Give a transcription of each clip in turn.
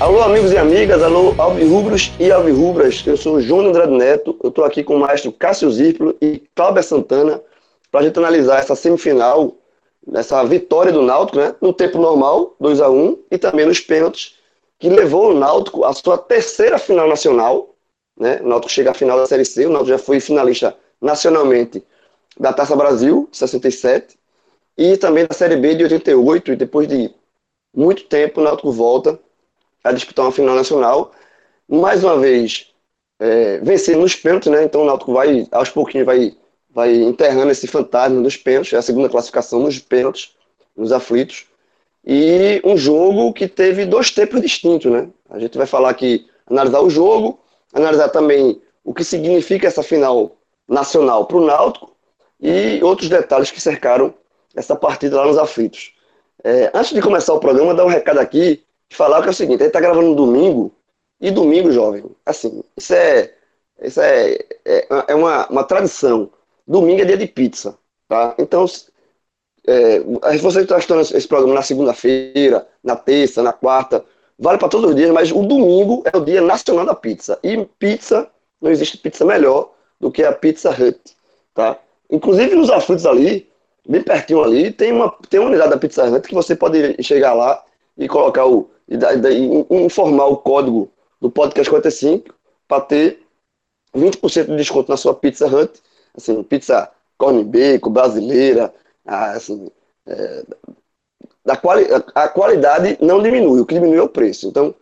Alô, amigos e amigas, alô, alvirrubros e alvirrubras. Eu sou o Júnior Andrade Neto, eu estou aqui com o maestro Cássio Zirpoli e Clauber Santana para a gente analisar essa semifinal, essa vitória do Náutico, né? No tempo normal, 2-1, e também nos pênaltis, que levou o Náutico à sua terceira final nacional, né? O Náutico chega à final da Série C, o Náutico já foi finalista nacionalmente da Taça Brasil, de 67, e também da Série B de 88, e depois de muito tempo o Náutico volta a disputar uma final nacional, mais uma vez vencer nos pênaltis, né? Então o Náutico vai, aos pouquinhos, vai enterrando esse fantasma dos pênaltis, é a segunda classificação nos pênaltis, nos aflitos, e um jogo que teve dois tempos distintos, né? A gente vai falar aqui, analisar o jogo, analisar também o que significa essa final nacional para o Náutico e outros detalhes que cercaram essa partida lá nos aflitos. Antes de começar o programa, dar um recado aqui, falar que é o seguinte, a gente tá gravando no domingo, e domingo, jovem, assim, isso é uma tradição. Domingo é dia de pizza, tá? Então, você está estudando esse programa na segunda-feira, na terça, na quarta, vale para todos os dias, mas o domingo é o dia nacional da pizza. E pizza, não existe pizza melhor do que a Pizza Hut, tá? Inclusive nos aflitos ali, bem pertinho ali, tem uma unidade da Pizza Hut que você pode chegar lá e colocar informar o código do podcast 45 para ter 20% de desconto na sua Pizza Hut, assim, pizza corn bacon, brasileira, assim, a qualidade não diminui, o que diminui é o preço. Então,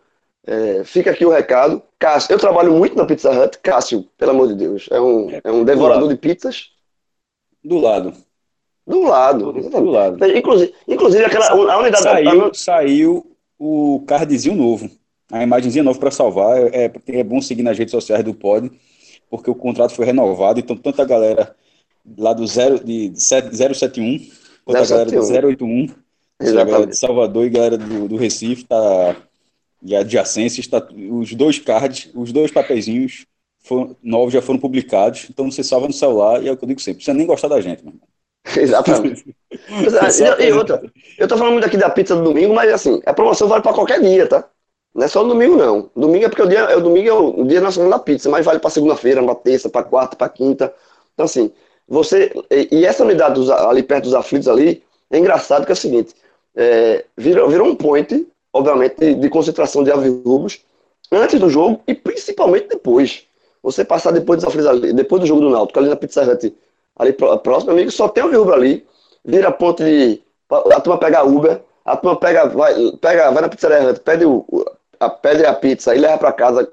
fica aqui o recado. Cássio, eu trabalho muito na Pizza Hut. Cássio, pelo amor de Deus, é um devorador de pizzas. Do lado. Inclusive a unidade saiu o cardzinho novo, a imagenzinha nova para salvar. É bom seguir nas redes sociais do Pod, porque o contrato foi renovado. Então, tanta galera lá do 071, quanto a galera do 081, a galera de Salvador e a galera do Recife, e a adjacência, os dois cards, os dois papeizinhos novos já foram publicados. Então, você salva no celular e é o que eu digo sempre: não precisa nem gostar da gente, meu irmão. Exatamente. E outra, eu tô falando muito aqui da pizza do domingo, mas assim, a promoção vale pra qualquer dia, tá? Não é só no domingo, não. Domingo é porque o dia nacional da pizza, mas vale pra segunda-feira, pra terça, pra quarta, pra quinta. Então, assim, e essa unidade ali perto dos aflitos ali, é engraçado que é o seguinte, virou um point, obviamente, de concentração de alvirrubros antes do jogo e principalmente depois. Você passar depois dos aflitos ali, depois do jogo do Náutico, ali na Pizza Hut, ali próximo, amigo, só tem o Uber ali, vira ponto de... A turma pega Uber, a turma vai na pizzaria, pede a pizza e leva pra casa.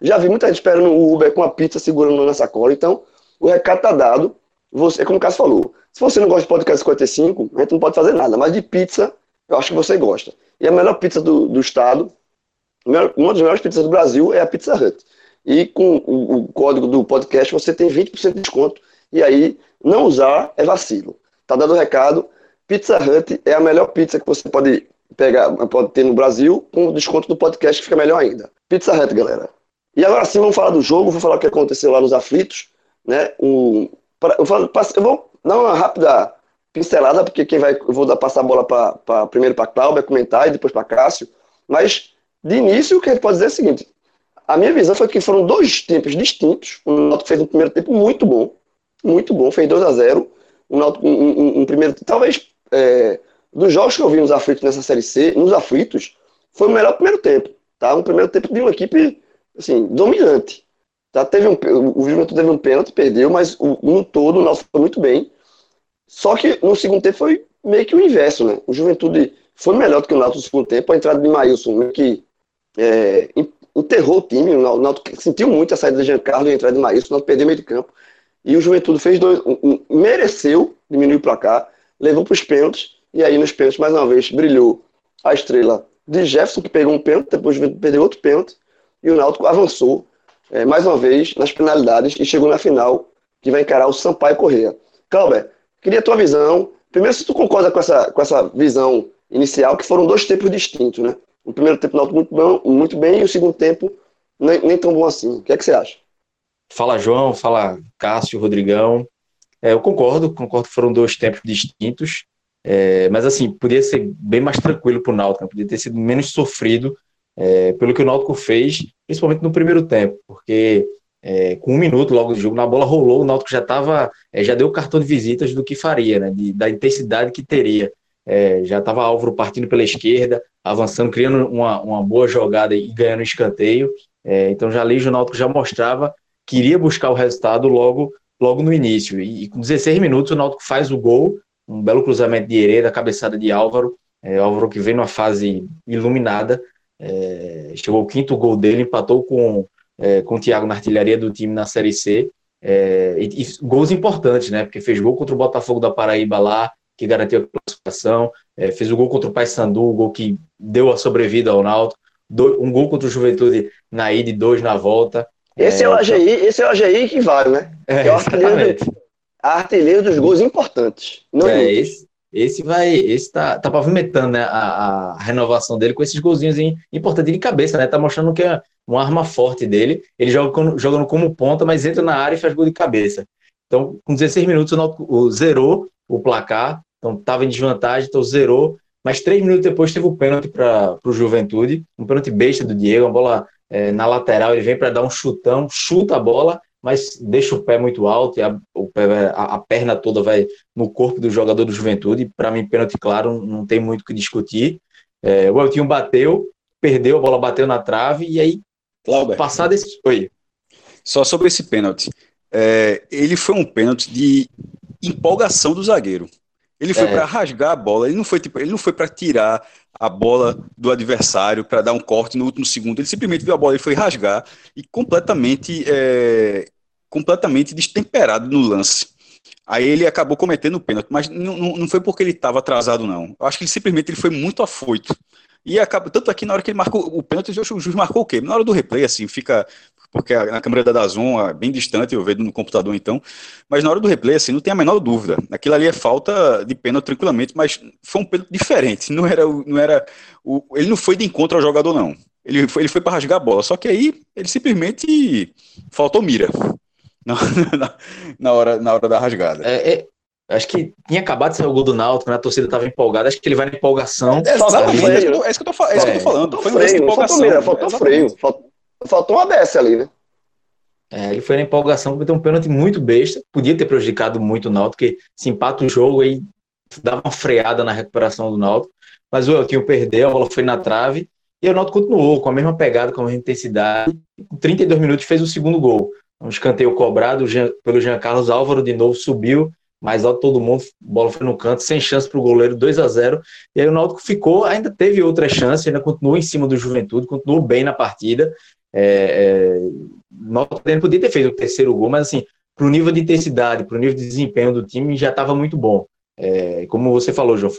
Já vi muita gente esperando o Uber com a pizza segurando na sacola. Então, o recado tá dado. Você, como o Cássio falou, se você não gosta de podcast 55, a gente não pode fazer nada, mas de pizza, eu acho que você gosta. E a melhor pizza do estado, uma das melhores pizzas do Brasil é a Pizza Hut. E com o código do podcast, você tem 20% de desconto. E aí, não usar é vacilo. Tá dado o recado. Pizza Hut é a melhor pizza que você pode ter no Brasil, com o desconto do podcast que fica melhor ainda. Pizza Hut, galera. E agora sim, vamos falar do jogo, vou falar o que aconteceu lá nos aflitos, né? Eu vou dar uma rápida pincelada, porque eu vou passar a bola primeiro para Cláudia comentar e depois para Cássio. Mas, de início, o que a gente pode dizer é o seguinte. A minha visão foi que foram dois tempos distintos. O Náutico fez um primeiro tempo muito bom, fez 2-0, um primeiro, talvez, dos jogos que eu vi nos aflitos nessa Série C, nos aflitos, foi o melhor primeiro tempo, tá? Um primeiro tempo de uma equipe, assim, dominante, tá? O Juventude teve um pênalti, perdeu, mas no todo o Náutico foi muito bem, só que no segundo tempo foi meio que o inverso, né? O Juventude foi melhor do que o Náutico no segundo tempo, a entrada de Maílson meio que enterrou o time, o Náutico sentiu muito a saída de Jean-Carlo e a entrada de Maílson, o Náutico perdeu meio de campo. E o Juventude fez mereceu diminuir o placar, levou para os pênaltis, e aí nos pênaltis, mais uma vez, brilhou a estrela de Jefferson, que pegou um pênalti, depois o Juventude perdeu outro pênalti, e o Náutico avançou, mais uma vez, nas penalidades, e chegou na final, que vai encarar o Sampaio Corrêa. Clauber, queria a tua visão, primeiro se tu concorda com essa visão inicial, que foram dois tempos distintos, né? O primeiro tempo o Náutico muito bem, e o segundo tempo nem tão bom assim. O que é que você acha? Fala, João. Fala, Cássio, Rodrigão. Eu concordo que foram dois tempos distintos, mas assim, podia ser bem mais tranquilo pro Náutico, podia ter sido menos sofrido pelo que o Náutico fez, principalmente no primeiro tempo, porque com um minuto logo do jogo, na bola rolou, o Náutico já estava, já deu o cartão de visitas do que faria, né, da intensidade que teria. Já estava Álvaro partindo pela esquerda, avançando, criando uma boa jogada e ganhando escanteio. Então já ali o Náutico já mostrava que iria buscar o resultado logo no início. E com 16 minutos o Náutico faz o gol, um belo cruzamento de Hereda, cabeçada de Álvaro. Álvaro que vem numa fase iluminada, chegou o quinto gol dele, empatou com o Thiago na artilharia do time na Série C. E gols importantes, né? Porque fez gol contra o Botafogo da Paraíba lá, que garantiu a classificação, fez o gol contra o Paysandu, o gol que deu a sobrevida ao Náutico, um gol contra o Juventude na ida e dois na volta. Esse é o AGI que vale, né? É o artilheiro dos gols importantes. Não esse tá pavimentando, né, a renovação dele com esses golzinhos importantes de cabeça, né? Tá mostrando que é uma arma forte dele. Ele joga como ponta, mas entra na área e faz gol de cabeça. Então, com 16 minutos, o Náutico zerou o placar, então estava em desvantagem, então zerou, mas 3 minutos depois teve o pênalti para o Juventude, um pênalti besta do Diego, uma bola na lateral, ele vem para dar um chutão, chuta a bola, mas deixa o pé muito alto, e a perna toda vai no corpo do jogador do Juventude. Para mim, pênalti claro, não tem muito o que discutir. O Eltinho bateu, perdeu, a bola bateu na trave, e aí, Clauber, passado esse... Oi. Só sobre esse pênalti, ele foi um pênalti de empolgação do zagueiro. Ele foi para rasgar a bola, ele não foi para tirar a bola do adversário para dar um corte no último segundo. Ele simplesmente viu a bola e foi rasgar, e completamente destemperado no lance. Aí ele acabou cometendo o pênalti, mas não foi porque ele estava atrasado, não. Eu acho que ele simplesmente foi muito afoito. E acaba, tanto aqui na hora que ele marcou o pênalti, o juiz marcou o quê? Na hora do replay, assim, fica... Porque na câmera da DAZN é bem distante, eu vejo no computador então. Mas na hora do replay, assim, não tem a menor dúvida. Aquilo ali é falta de pênalti tranquilamente, mas foi um pênalti diferente. Ele não foi de encontro ao jogador, não. Ele foi para rasgar a bola. Só que aí ele simplesmente faltou mira na hora da rasgada. Acho que tinha acabado de sair o gol do Náutico, né? A torcida estava empolgada, acho que ele vai na empolgação. Exatamente, é isso que eu estou falando. Foi um lance de empolgação. Faltou uma dessa ali, né? Ele foi na empolgação, porque tem um pênalti muito besta, podia ter prejudicado muito o Náutico, porque se empata o jogo, aí dava uma freada na recuperação do Náutico, mas o Eltinho perdeu, a bola foi na trave, e o Náutico continuou com a mesma pegada, com a mesma intensidade, em 32 minutos fez o segundo gol, um escanteio cobrado pelo Jean-Carlo, Álvaro de novo subiu, mais alto todo mundo, a bola foi no canto, sem chance para o goleiro, 2-0, e aí o Náutico ficou, ainda teve outra chance, ainda continuou em cima do Juventude, continuou bem na partida. Náutico podia ter feito o terceiro gol, mas assim, pro nível de intensidade, pro nível de desempenho do time, já estava muito bom. Como você falou, João,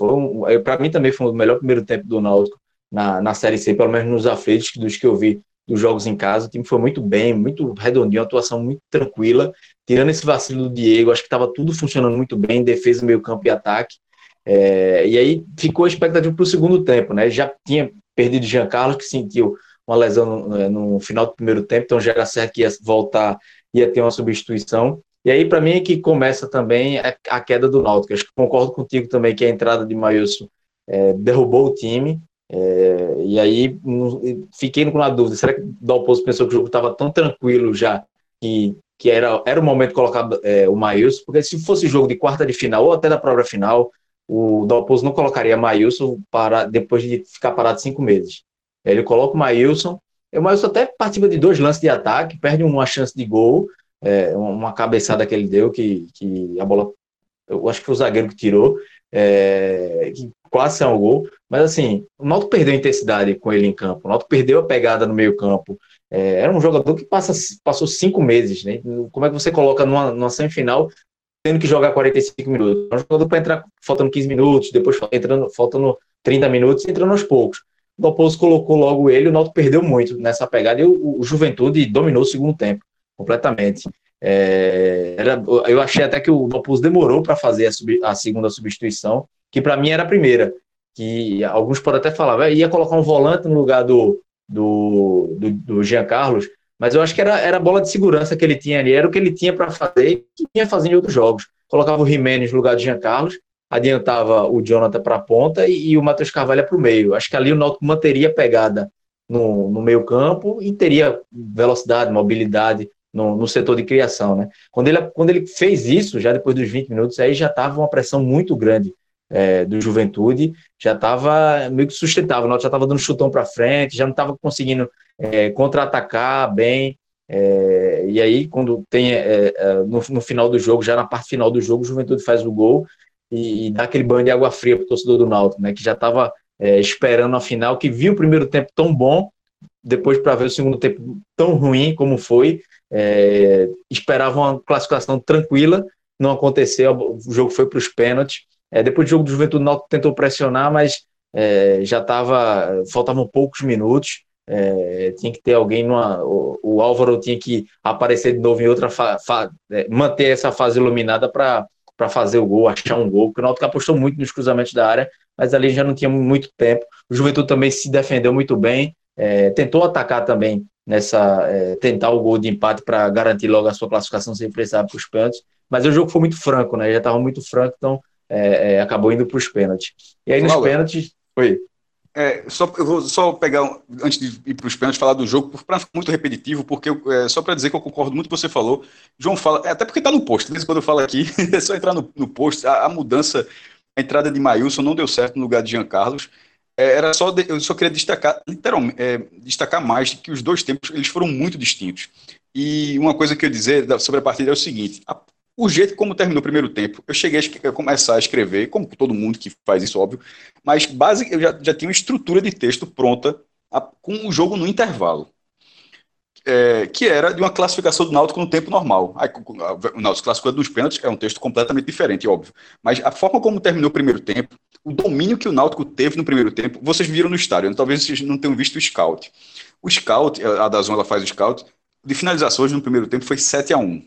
para mim também foi o melhor primeiro tempo do Náutico na Série C, pelo menos nos aflitos dos que eu vi dos jogos em casa. O time foi muito bem, muito redondinho, uma atuação muito tranquila, tirando esse vacilo do Diego, acho que estava tudo funcionando muito bem, defesa, meio campo e ataque. E aí ficou a expectativa pro segundo tempo, né? Já tinha perdido o Jean-Carlo, que sentiu uma lesão no final do primeiro tempo, então já era certo que ia voltar, ia ter uma substituição. E aí, para mim, é que começa também a queda do Náutico. Acho que concordo contigo também que a entrada de Maílson derrubou o time. E aí, fiquei com a dúvida, será que o Dal Pozo pensou que o jogo estava tão tranquilo já que era o momento de colocar o Maílson? Porque se fosse jogo de quarta de final ou até da própria final, o Dal Pozo não colocaria Maílson depois de ficar parado 5 meses. Ele coloca o Maílson, o Maílson até participa de 2 lances de ataque, perde uma chance de gol, uma cabeçada que ele deu, que a bola, eu acho que foi o zagueiro que tirou, que quase saiu o gol, mas assim, o Náutico perdeu a intensidade com ele em campo, o Náutico perdeu a pegada no meio campo, era um jogador que passou 5 meses, né? Como é que você coloca numa semifinal tendo que jogar 45 minutos? É um jogador para entrar faltando 15 minutos, depois entrando, faltando 30 minutos, entrando aos poucos. O Dal Pozo colocou logo ele, o Náutico perdeu muito nessa pegada, e o Juventude dominou o segundo tempo, completamente. Eu achei até que o Dal Pozo demorou para fazer a segunda substituição, que para mim era a primeira, que alguns podem até falar, ia colocar um volante no lugar do Jean-Carlo, mas eu acho que era a bola de segurança que ele tinha ali, era o que ele tinha para fazer e que vinha fazendo em outros jogos. Colocava o Jiménez no lugar do Jean-Carlo, adiantava o Jonathan para a ponta e o Matheus Carvalho para o meio. Acho que ali o Náutico manteria a pegada no meio campo e teria velocidade, mobilidade no setor de criação, né? Quando ele fez isso, já depois dos 20 minutos, aí já estava uma pressão muito grande do Juventude, já estava meio que sustentável, já estava dando chutão para frente, já não estava conseguindo contra-atacar bem, e aí quando tem no final do jogo, já na parte final do jogo, o Juventude faz o gol e dá aquele banho de água fria para o torcedor do Náutico, né, que já estava esperando a final, que viu o primeiro tempo tão bom, depois para ver o segundo tempo tão ruim como foi, esperava uma classificação tranquila, não aconteceu, o jogo foi para os pênaltis. Depois do jogo do Juventude, o Náutico tentou pressionar, mas faltavam poucos minutos, tinha que ter alguém, o Álvaro tinha que aparecer de novo em outra manter essa fase iluminada para fazer o gol, achar um gol, porque o Náutico apostou muito nos cruzamentos da área, mas ali já não tinha muito tempo. O Juventude também se defendeu muito bem, tentou atacar também, tentar o gol de empate para garantir logo a sua classificação sem precisar para os pênaltis, mas o jogo foi muito franco, né? Já estava muito franco, então acabou indo para os pênaltis. E aí nos pênaltis... Oi. Eu vou só pegar, antes de ir para os pênaltis, falar do jogo, para não ficar muito repetitivo, porque só para dizer que eu concordo muito com o que você falou. João fala, até porque está no post, de vez em quando eu falo aqui, é só entrar no post, a mudança, a entrada de Maílson não deu certo no lugar de Jean-Carlo. Eu só queria destacar, literalmente, destacar mais que os dois tempos eles foram muito distintos. E uma coisa que eu ia dizer sobre a partida é o seguinte: o jeito como terminou o primeiro tempo, eu cheguei a começar a escrever, como todo mundo que faz isso, óbvio, mas eu já tinha uma estrutura de texto pronta com o jogo no intervalo, que era de uma classificação do Náutico no tempo normal. Aí, o Náutico classificou dos pênaltis, é um texto completamente diferente, óbvio, mas a forma como terminou o primeiro tempo, o domínio que o Náutico teve no primeiro tempo, vocês viram no estádio, talvez vocês não tenham visto o scout. O scout, a DAZN ela faz o scout, de finalizações no primeiro tempo foi 7-1.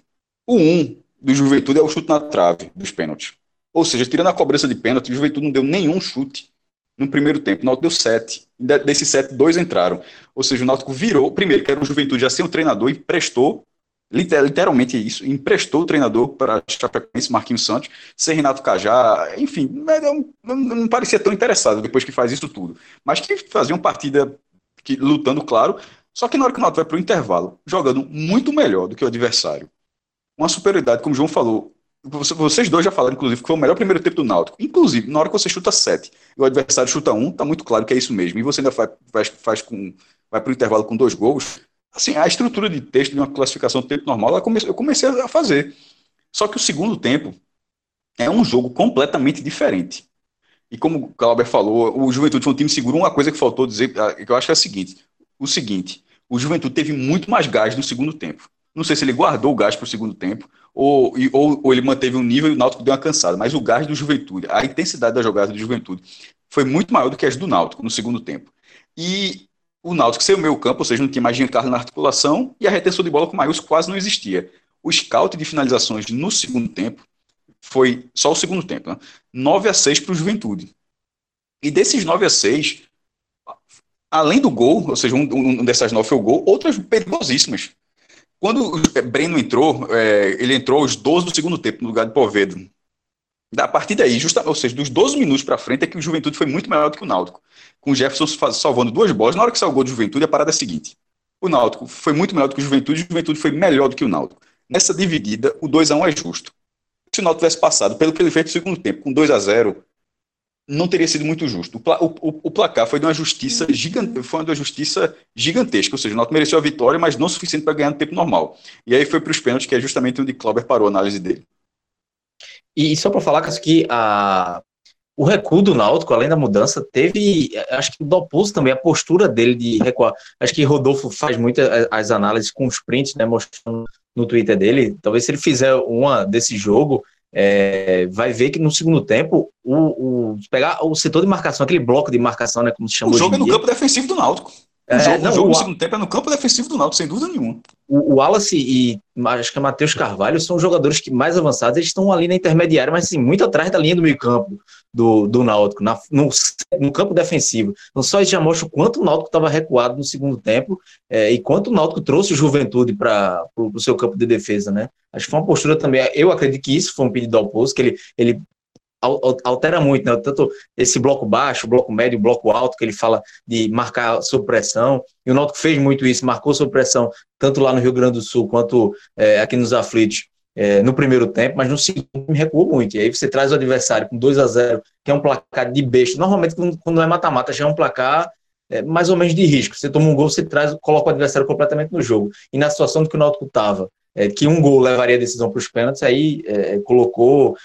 O 1 do Juventude é o chute na trave dos pênaltis. Ou seja, tirando a cobrança de pênalti, o Juventude não deu nenhum chute no primeiro tempo. O Náutico deu 7. Desses 7, 2 entraram. Ou seja, o Náutico virou, primeiro, que era o Juventude já sem o treinador, emprestou, literalmente isso, emprestou o treinador para Chapecoense, Marquinhos Santos, sem Renato Cajá, enfim, não parecia tão interessado depois que faz isso tudo. Mas que fazia uma partida lutando, claro, só que na hora que o Náutico vai para o intervalo, jogando muito melhor do que o adversário, uma superioridade, como o João falou, vocês dois já falaram, inclusive, que foi o melhor primeiro tempo do Náutico. Inclusive, na hora que você chuta 7 e o adversário chuta 1, tá muito claro que é isso mesmo. E você ainda vai para o intervalo com 2 gols. Assim, a estrutura de texto de uma classificação do tempo normal, eu comecei a fazer. Só que o segundo tempo é um jogo completamente diferente. E como o Clauber falou, o Juventude foi um time seguro. Uma coisa que faltou dizer, que eu acho que é o seguinte, o Juventude teve muito mais gás no segundo tempo. Não sei se ele guardou o gás para o segundo tempo ou ele manteve um nível e o Náutico deu uma cansada, mas o gás do Juventude, a intensidade da jogada do Juventude foi muito maior do que as do Náutico no segundo tempo. E o Náutico saiu meio campo, ou seja, não tinha mais Giancarlo na articulação e a retenção de bola com o Maílson quase não existia. O scout de finalizações no segundo tempo foi só o segundo tempo, né? 9-6 para o Juventude. E desses 9-6, além do gol, ou seja, um dessas 9 foi o gol, outras perigosíssimas. Quando o Breno entrou, ele entrou aos 12 do segundo tempo, no lugar de Povedro. A partir daí, ou seja, dos 12 minutos para frente, é que o Juventude foi muito melhor do que o Náutico. Com o Jefferson salvando 2 bolas, na hora que saiu o gol do Juventude, a parada é a seguinte. O Náutico foi muito melhor do que o Juventude foi melhor do que o Náutico. Nessa dividida, o 2-1 é justo. Se o Náutico tivesse passado pelo que ele fez no segundo tempo, com 2-0, não teria sido muito justo. O placar foi de uma justiça gigantesca, ou seja, o Náutico mereceu a vitória, mas não o suficiente para ganhar no tempo normal. E aí foi para os pênaltis, que é justamente onde Clauber parou a análise dele. E só para falar, Cássio, que o recuo do Náutico, além da mudança, teve, acho que o Dal Pozo também, a postura dele de recuar. Acho que Rodolfo faz muito as análises com os prints, né, mostrando no Twitter dele. Talvez se ele fizer uma desse jogo... vai ver que no segundo tempo pegar o setor de marcação, aquele bloco de marcação, né, como se chama, o jogo é no campo defensivo do Náutico. O jogo no segundo tempo é no campo defensivo do Náutico, sem dúvida nenhuma. O Wallace e acho que é Matheus Carvalho são os jogadores que mais avançados, eles estão ali na intermediária, mas assim, muito atrás da linha do meio campo do Náutico, no campo defensivo. Então só isso já mostra o quanto o Náutico estava recuado no segundo tempo, e quanto o Náutico trouxe o Juventude para o seu campo de defesa, né? Acho que foi uma postura também, eu acredito que isso foi um pedido ao Pozo, que ele altera muito, né? Tanto esse bloco baixo, bloco médio, bloco alto, que ele fala de marcar sob pressão, e o Náutico fez muito isso, marcou sob pressão, tanto lá no Rio Grande do Sul, quanto aqui nos Aflitos, no primeiro tempo, mas no segundo me recuou muito, e aí você traz o adversário com 2-0, que é um placar de besta, normalmente quando é mata-mata já é um placar mais ou menos de risco, você toma um gol, você traz, coloca o adversário completamente no jogo, e na situação que o Náutico estava, que um gol levaria a decisão para os pênaltis, aí colocou,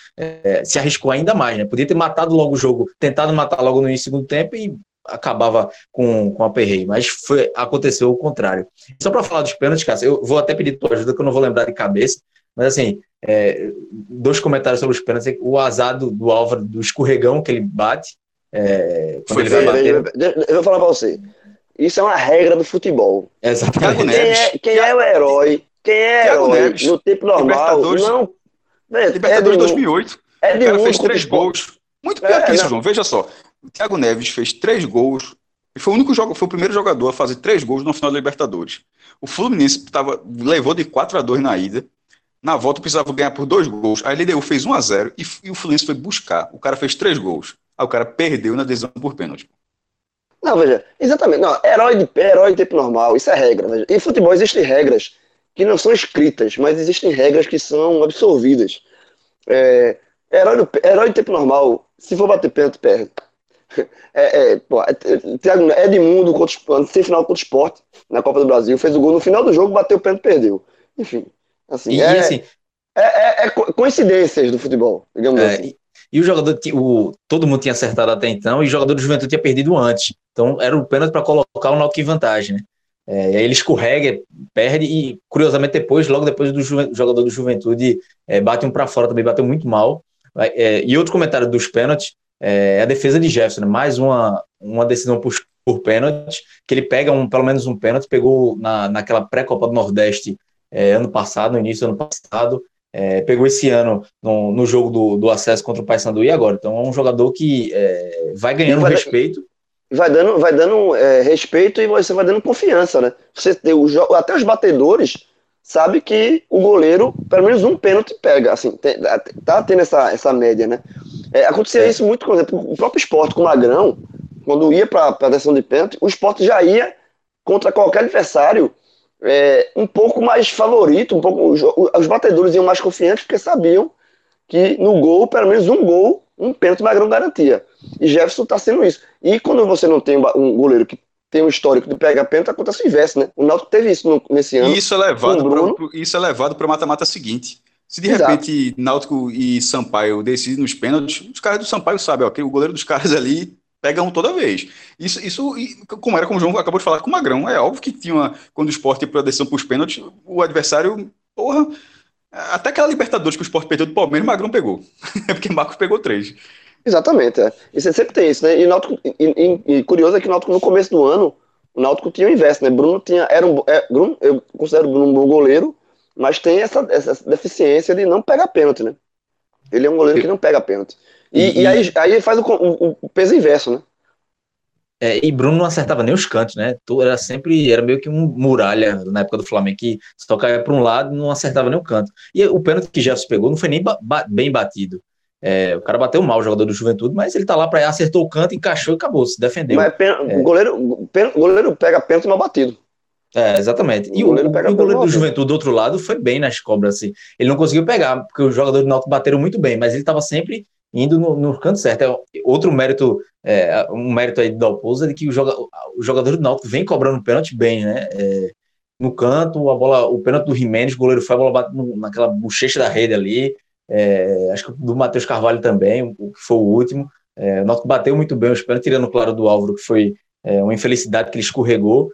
se arriscou ainda mais, né? Podia ter matado logo o jogo, tentado matar logo no início do segundo tempo e acabava com a perreira, mas aconteceu o contrário. Só para falar dos pênaltis, Cássio, eu vou até pedir tua ajuda, que eu não vou lembrar de cabeça, mas assim, dois comentários sobre os pênaltis, o azar do Álvaro, do escorregão que ele bate, quando ele vai bater... Eu vou falar para você, isso é uma regra do futebol. Exatamente. Quem é o herói... Quem é herói no tempo normal, não... Libertadores 2008, o cara fez 3 gols. Muito pior que isso, João. Veja só. O Thiago Neves fez 3 gols e foi o único jogo, foi o primeiro jogador a fazer 3 gols no final da Libertadores. O Fluminense levou de 4-2 na ida. Na volta precisava ganhar por 2 gols. A LDU fez 1-0 e o Fluminense foi buscar. O cara fez 3 gols. Aí o cara perdeu na decisão por pênalti. Não, veja, exatamente. Não, herói de pé, herói de tempo normal. Isso é regra, veja. Em futebol existem regras que não são escritas, mas existem regras que são absorvidas. Herói de tempo normal, se for bater pênalti, perde. Edmundo, semifinal contra o Sport, na Copa do Brasil, fez o gol no final do jogo, bateu o pênalti, perdeu. Enfim, assim, coincidências do futebol, digamos assim. E o jogador, todo mundo tinha acertado até então, e o jogador do Juventude tinha perdido antes. Então, era o pênalti para colocar o Náutico em vantagem, né? Ele escorrega, perde e curiosamente logo depois do jogador do Juventude bate um para fora também, bateu muito mal. E outro comentário dos pênaltis é a defesa de Jefferson, né? Mais uma decisão por pênalti, que ele pega pelo menos um pênalti, pegou naquela pré-Copa do Nordeste no início do ano passado, pegou esse ano no jogo do acesso contra o Paysandu e agora. Então é um jogador que vai ganhando respeito. Vai dando respeito e você vai dando confiança, né? Você tem até os batedores sabem que o goleiro, pelo menos um pênalti, pega. Assim, tá tendo essa média, né? Acontecia isso muito, por exemplo, o próprio Sport com o Magrão, quando ia para a decisão de pênalti, o Sport já ia contra qualquer adversário um pouco mais favorito, os batedores iam mais confiantes porque sabiam que no gol, pelo menos um gol, um pênalti o Magrão garantia. E Jefferson está sendo isso. E quando você não tem um goleiro que tem um histórico de pegar pênalti, acontece o inverso, né? O Náutico teve isso nesse ano. Isso é levado para o mata-mata seguinte. Se de repente Náutico e Sampaio decidem nos pênaltis, os caras do Sampaio sabem, o goleiro dos caras ali pega um toda vez. Isso como o João acabou de falar com o Magrão. É óbvio que quando o Sport ia para a decisão para os pênaltis, o adversário, porra... Até aquela Libertadores que o Sport perdeu do Palmeiras, o Magrão pegou. É porque o Marcos pegou 3. Exatamente, E você sempre tem isso, né? E, curioso é que o Náutico, no começo do ano, o Náutico tinha o inverso, né? Eu considero o Bruno um bom goleiro, mas tem essa deficiência de não pegar pênalti, né? Ele é um goleiro que não pega pênalti. E aí faz o peso inverso, né? E Bruno não acertava nem os cantos, né? Era meio que um muralha na época do Flamengo, que se tocava para um lado não acertava nem o canto. E o pênalti que Jefferson pegou não foi nem bem batido. O cara bateu mal, o jogador do Juventude, mas ele tá lá para acertou o canto, encaixou e acabou, se defendeu. Mas goleiro pega pênalti mal batido. Exatamente. E o goleiro do Juventude do outro lado foi bem nas cobras, assim. Ele não conseguiu pegar, porque os jogadores do Náutico bateram muito bem, mas ele tava sempre indo no canto certo. Outro mérito, um mérito aí do Dal Pozo, é de que o jogador do Náutico vem cobrando pênalti bem, né? No canto, o pênalti do Jiménez, o goleiro foi, a bola bate naquela bochecha da rede ali, acho que do Matheus Carvalho também, o que foi o último. O Náutico bateu muito bem os pênaltis, tirando, claro, do Álvaro, que foi uma infelicidade que ele escorregou,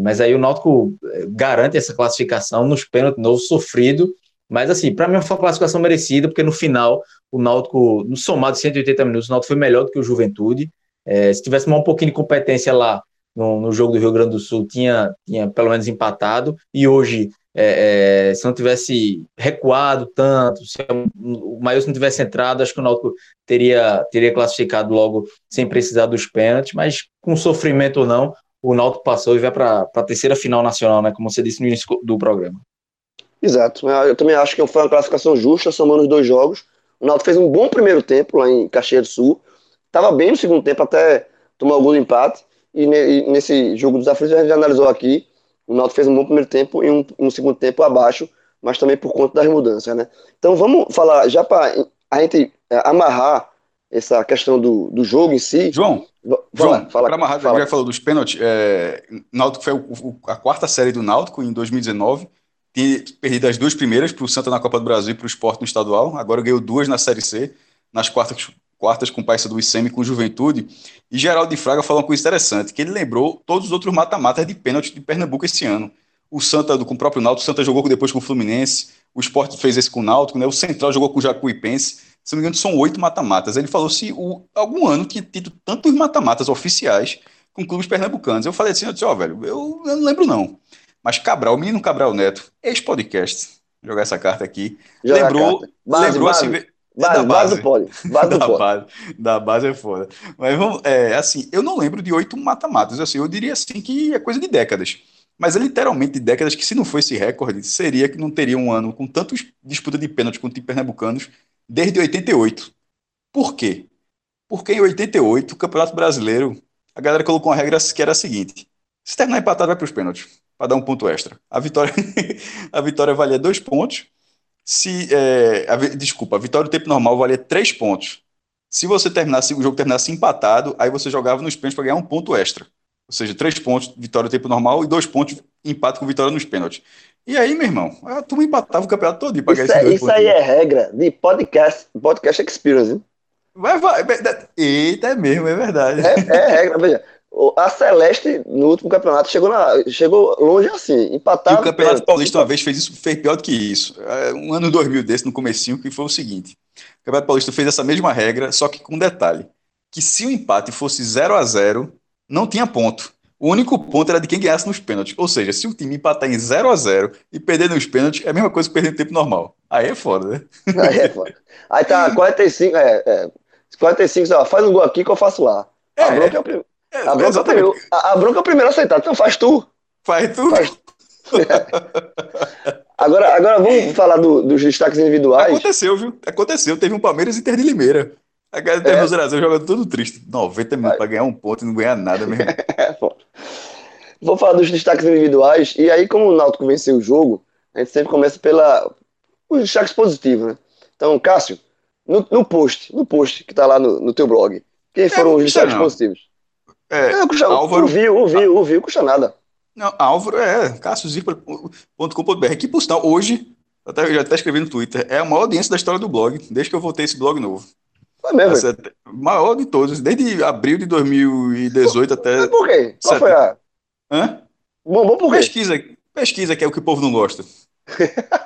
mas aí o Náutico garante essa classificação nos pênaltis novo sofrido. Mas assim, para mim foi uma classificação merecida, porque no final, o Náutico, no somado de 180 minutos, o Náutico foi melhor do que o Juventude. Se tivesse um pouquinho de competência lá no jogo do Rio Grande do Sul, tinha pelo menos empatado. E hoje, se não tivesse recuado tanto, se o Maílson não tivesse entrado, acho que o Náutico teria classificado logo sem precisar dos pênaltis. Mas com sofrimento ou não, o Náutico passou e vai para a terceira final nacional, né, como você disse no início do programa. Exato, eu também acho que foi uma classificação justa, somando os dois jogos. O Náutico fez um bom primeiro tempo lá em Caxias do Sul. Estava bem no segundo tempo, até tomar alguns empates. E nesse jogo dos Aflitos, a gente já analisou aqui, o Náutico fez um bom primeiro tempo e um segundo tempo abaixo, mas também por conta das mudanças, né? Então vamos falar, já para a gente amarrar essa questão do jogo em si... João, para amarrar, fala. Já falou dos pênaltis, Náutico foi a quarta série do Náutico em 2019, tinha perdido as duas primeiras, para o Santa na Copa do Brasil e para o Sport no estadual, agora ganhou duas na Série C, nas quartas com o Paysandu e semi com Juventude, e Geraldo de Fraga falou uma coisa interessante, que ele lembrou todos os outros mata-matas de pênalti de Pernambuco esse ano. O Santa com o próprio Náutico, o Santa jogou depois com o Fluminense, o Sport fez esse com o Náutico, né? O Central jogou com o Jacuipense, se não me engano são 8 mata-matas. Ele falou se algum ano tinha tido tantos mata-matas oficiais com clubes pernambucanos. Eu falei assim, eu não lembro não. Mas Cabral, o menino Cabral Neto, ex-podcast, vou jogar essa carta aqui, joga lembrou... Da base é foda. Mas vamos, eu não lembro de 8 mata-matas. Assim, eu diria assim que é coisa de décadas. Mas é literalmente de décadas que, se não fosse recorde, seria que não teria um ano com tantos disputas de pênalti com times pernambucanos desde 88. Por quê? Porque em 88, o Campeonato Brasileiro, a galera colocou uma regra que era a seguinte: se terminar empatado, vai para os pênaltis, para dar um ponto extra. A vitória valia 2 pontos. A vitória do tempo normal valia 3 pontos. Se o jogo terminasse empatado, aí você jogava nos pênaltis para ganhar um ponto extra. Ou seja, 3 pontos, vitória do tempo normal, e 2 pontos, empate com vitória nos pênaltis. E aí, meu irmão, tu empatava o campeonato todo para ganhar esses 2 pontos. Isso aí é regra de podcast experience. Eita, é mesmo, é verdade. É regra, veja. A Celeste, no último campeonato, chegou longe assim, empatado. E o Campeonato Paulista uma vez fez pior do que isso. Um ano 2000 desse, no comecinho, que foi o seguinte. O Campeonato Paulista fez essa mesma regra, só que com um detalhe. Que se o empate fosse 0x0, não tinha ponto. O único ponto era de quem ganhasse nos pênaltis. Ou seja, se o time empatar em 0x0 e perder nos pênaltis, é a mesma coisa que perder no tempo normal. Aí é foda, né? Aí é foda. Aí tá 45, 45, ó, faz um gol aqui que eu faço lá. É o primeiro. A bronca é o primeiro aceitado. Então faz tu. Agora vamos falar dos destaques individuais. Aconteceu, viu? Teve um Palmeiras e Inter de Limeira. A galera teve um 0x0 jogando tudo triste. 90 minutos para ganhar um ponto e não ganhar nada mesmo. Vou falar dos destaques individuais. E aí, como o Náutico venceu o jogo, a gente sempre começa os destaques positivos, né? Então, Cássio, no post que tá lá no teu blog, quem foram os destaques positivos? Álvaro, ouviu, custa nada. Não, Álvaro Cássio Zirpoli.com.br, que postal hoje, eu já até escrevi no Twitter, é a maior audiência da história do blog, desde que eu voltei esse blog novo. Foi mesmo? Maior de todos, desde abril de 2018 até... Mas por quê? Qual foi a... Hã? Bom, por quê? Pesquisa, que é o que o povo não gosta.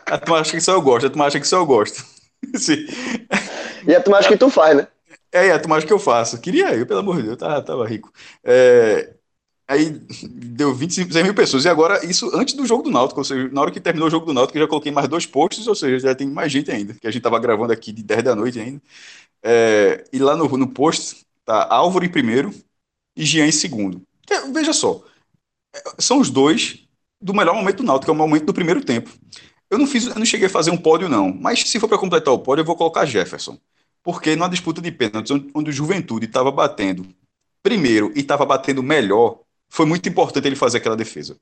A turma acha que só eu gosto, E a turma acha que tu faz, né? Tu mais que eu faço. Queria eu, pelo amor de Deus, tava rico. Aí deu 26 mil pessoas. E agora, isso antes do jogo do Náutico, ou seja, na hora que terminou o jogo do Náutico, eu já coloquei mais 2 posts, ou seja, já tem mais gente ainda, que a gente tava gravando aqui de 10 da noite ainda. E lá no post, tá Álvaro em primeiro e Jean em segundo. Veja só, são os dois do melhor momento do Náutico, que é o momento do primeiro tempo. Eu não cheguei a fazer um pódio, não, mas se for para completar o pódio, eu vou colocar Jefferson. Porque numa disputa de pênaltis, onde o Juventude estava batendo primeiro e estava batendo melhor, foi muito importante ele fazer aquela defesa.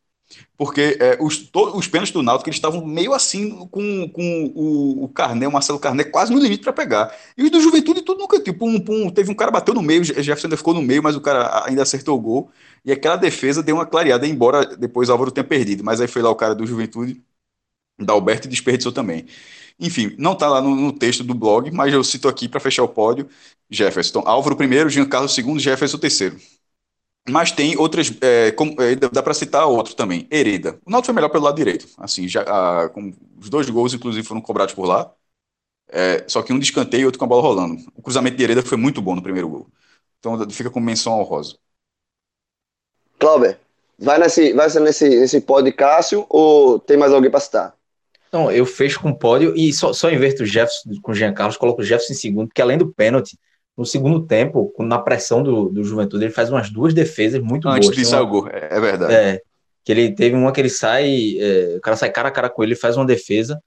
Porque os pênaltis do Náutico, eles estavam meio assim com o Marcelo Carné quase no limite para pegar. E os do Juventude, tudo nunca teve um cara bateu no meio, Jefferson ainda ficou no meio, mas o cara ainda acertou o gol. E aquela defesa deu uma clareada, embora depois o Álvaro tenha perdido. Mas aí foi lá o cara do Juventude, Dalberto, e desperdiçou também. Enfim, não está lá no texto do blog, mas eu cito aqui para fechar o pódio, Jefferson. Então, Álvaro primeiro, Jean-Carlo segundo, Jefferson terceiro. Mas tem outras, dá para citar outro também, Hereda. O Náutico foi melhor pelo lado direito, assim, com os 2 gols, inclusive, foram cobrados por lá, só que um de escanteio e outro com a bola rolando. O cruzamento de Hereda foi muito bom no primeiro gol. Então fica com menção honrosa. Clauber, vai nesse pódio de Cássio ou tem mais alguém para citar? Não, eu fecho com o pódio e só inverto o Jefferson com o Jean-Carlo, coloco o Jefferson em segundo, porque além do pênalti, no segundo tempo, na pressão do Juventude, ele faz umas 2 defesas muito boas. Antes de sair o gol, é verdade. Que ele teve uma que ele sai, o cara sai cara a cara com ele, faz uma defesa,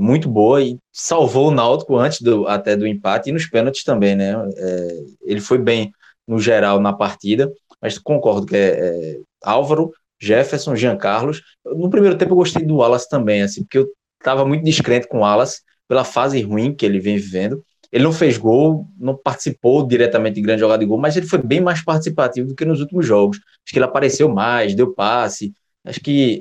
muito boa e salvou o Náutico antes até do empate e nos pênaltis também, né? Ele foi bem no geral na partida, mas concordo que é Álvaro, Jefferson, Jean-Carlo. No primeiro tempo eu gostei do Wallace também, assim, porque eu estava muito descrente com o Wallace pela fase ruim que ele vem vivendo. Ele não fez gol, não participou diretamente de grande jogada de gol, mas ele foi bem mais participativo do que nos últimos jogos. Acho que ele apareceu mais, deu passe, acho que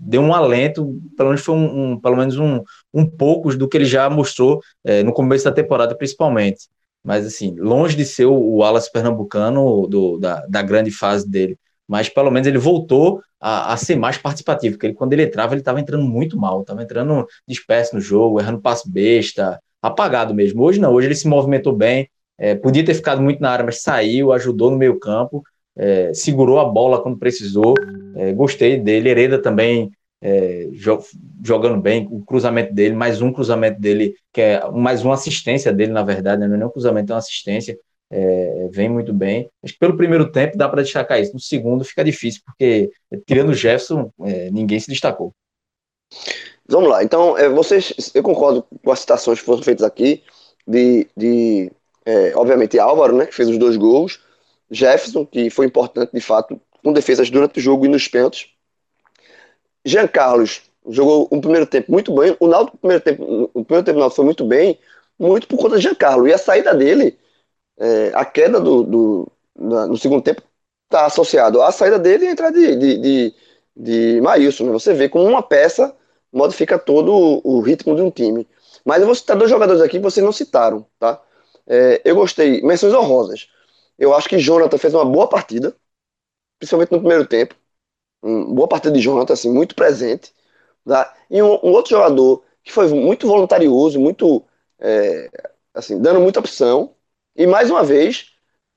deu um alento, pelo menos foi um pouco do que ele já mostrou no começo da temporada, principalmente. Mas, assim, longe de ser o Wallace pernambucano da grande fase dele. Mas, pelo menos, ele voltou a ser mais participativo, porque quando ele entrava, ele estava entrando muito mal, estava entrando disperso no jogo, errando passe besta, apagado mesmo. Hoje não, hoje ele se movimentou bem, podia ter ficado muito na área, mas saiu, ajudou no meio campo, segurou a bola quando precisou, gostei dele. Hereda também jogando bem, o cruzamento dele, mais uma assistência dele, na verdade, né? Não é nem um cruzamento, é uma assistência, vem muito bem. Acho que pelo primeiro tempo dá para destacar isso, no segundo fica difícil, porque tirando o Jefferson, ninguém se destacou. Vamos lá, então, eu concordo com as citações que foram feitas aqui, obviamente, Álvaro, né, que fez os 2 gols, Jefferson, que foi importante, de fato, com defesas durante o jogo e nos pênaltis. Jean-Carlo jogou um primeiro tempo muito bem, o Náutico, o primeiro tempo do Náutico foi muito bem, muito por conta de Jean-Carlo, e a saída dele, a queda no segundo tempo, está associado à saída dele e a entrada de Maílson, né? Você vê como uma peça modifica todo o ritmo de um time. Mas eu vou citar 2 jogadores aqui que vocês não citaram, tá? Eu gostei, menções honrosas. Eu acho que Jonathan fez uma boa partida, principalmente no primeiro tempo. Boa partida de Jonathan, assim, muito presente, tá? E um outro jogador que foi muito voluntarioso, muito, assim, dando muita opção, e mais uma vez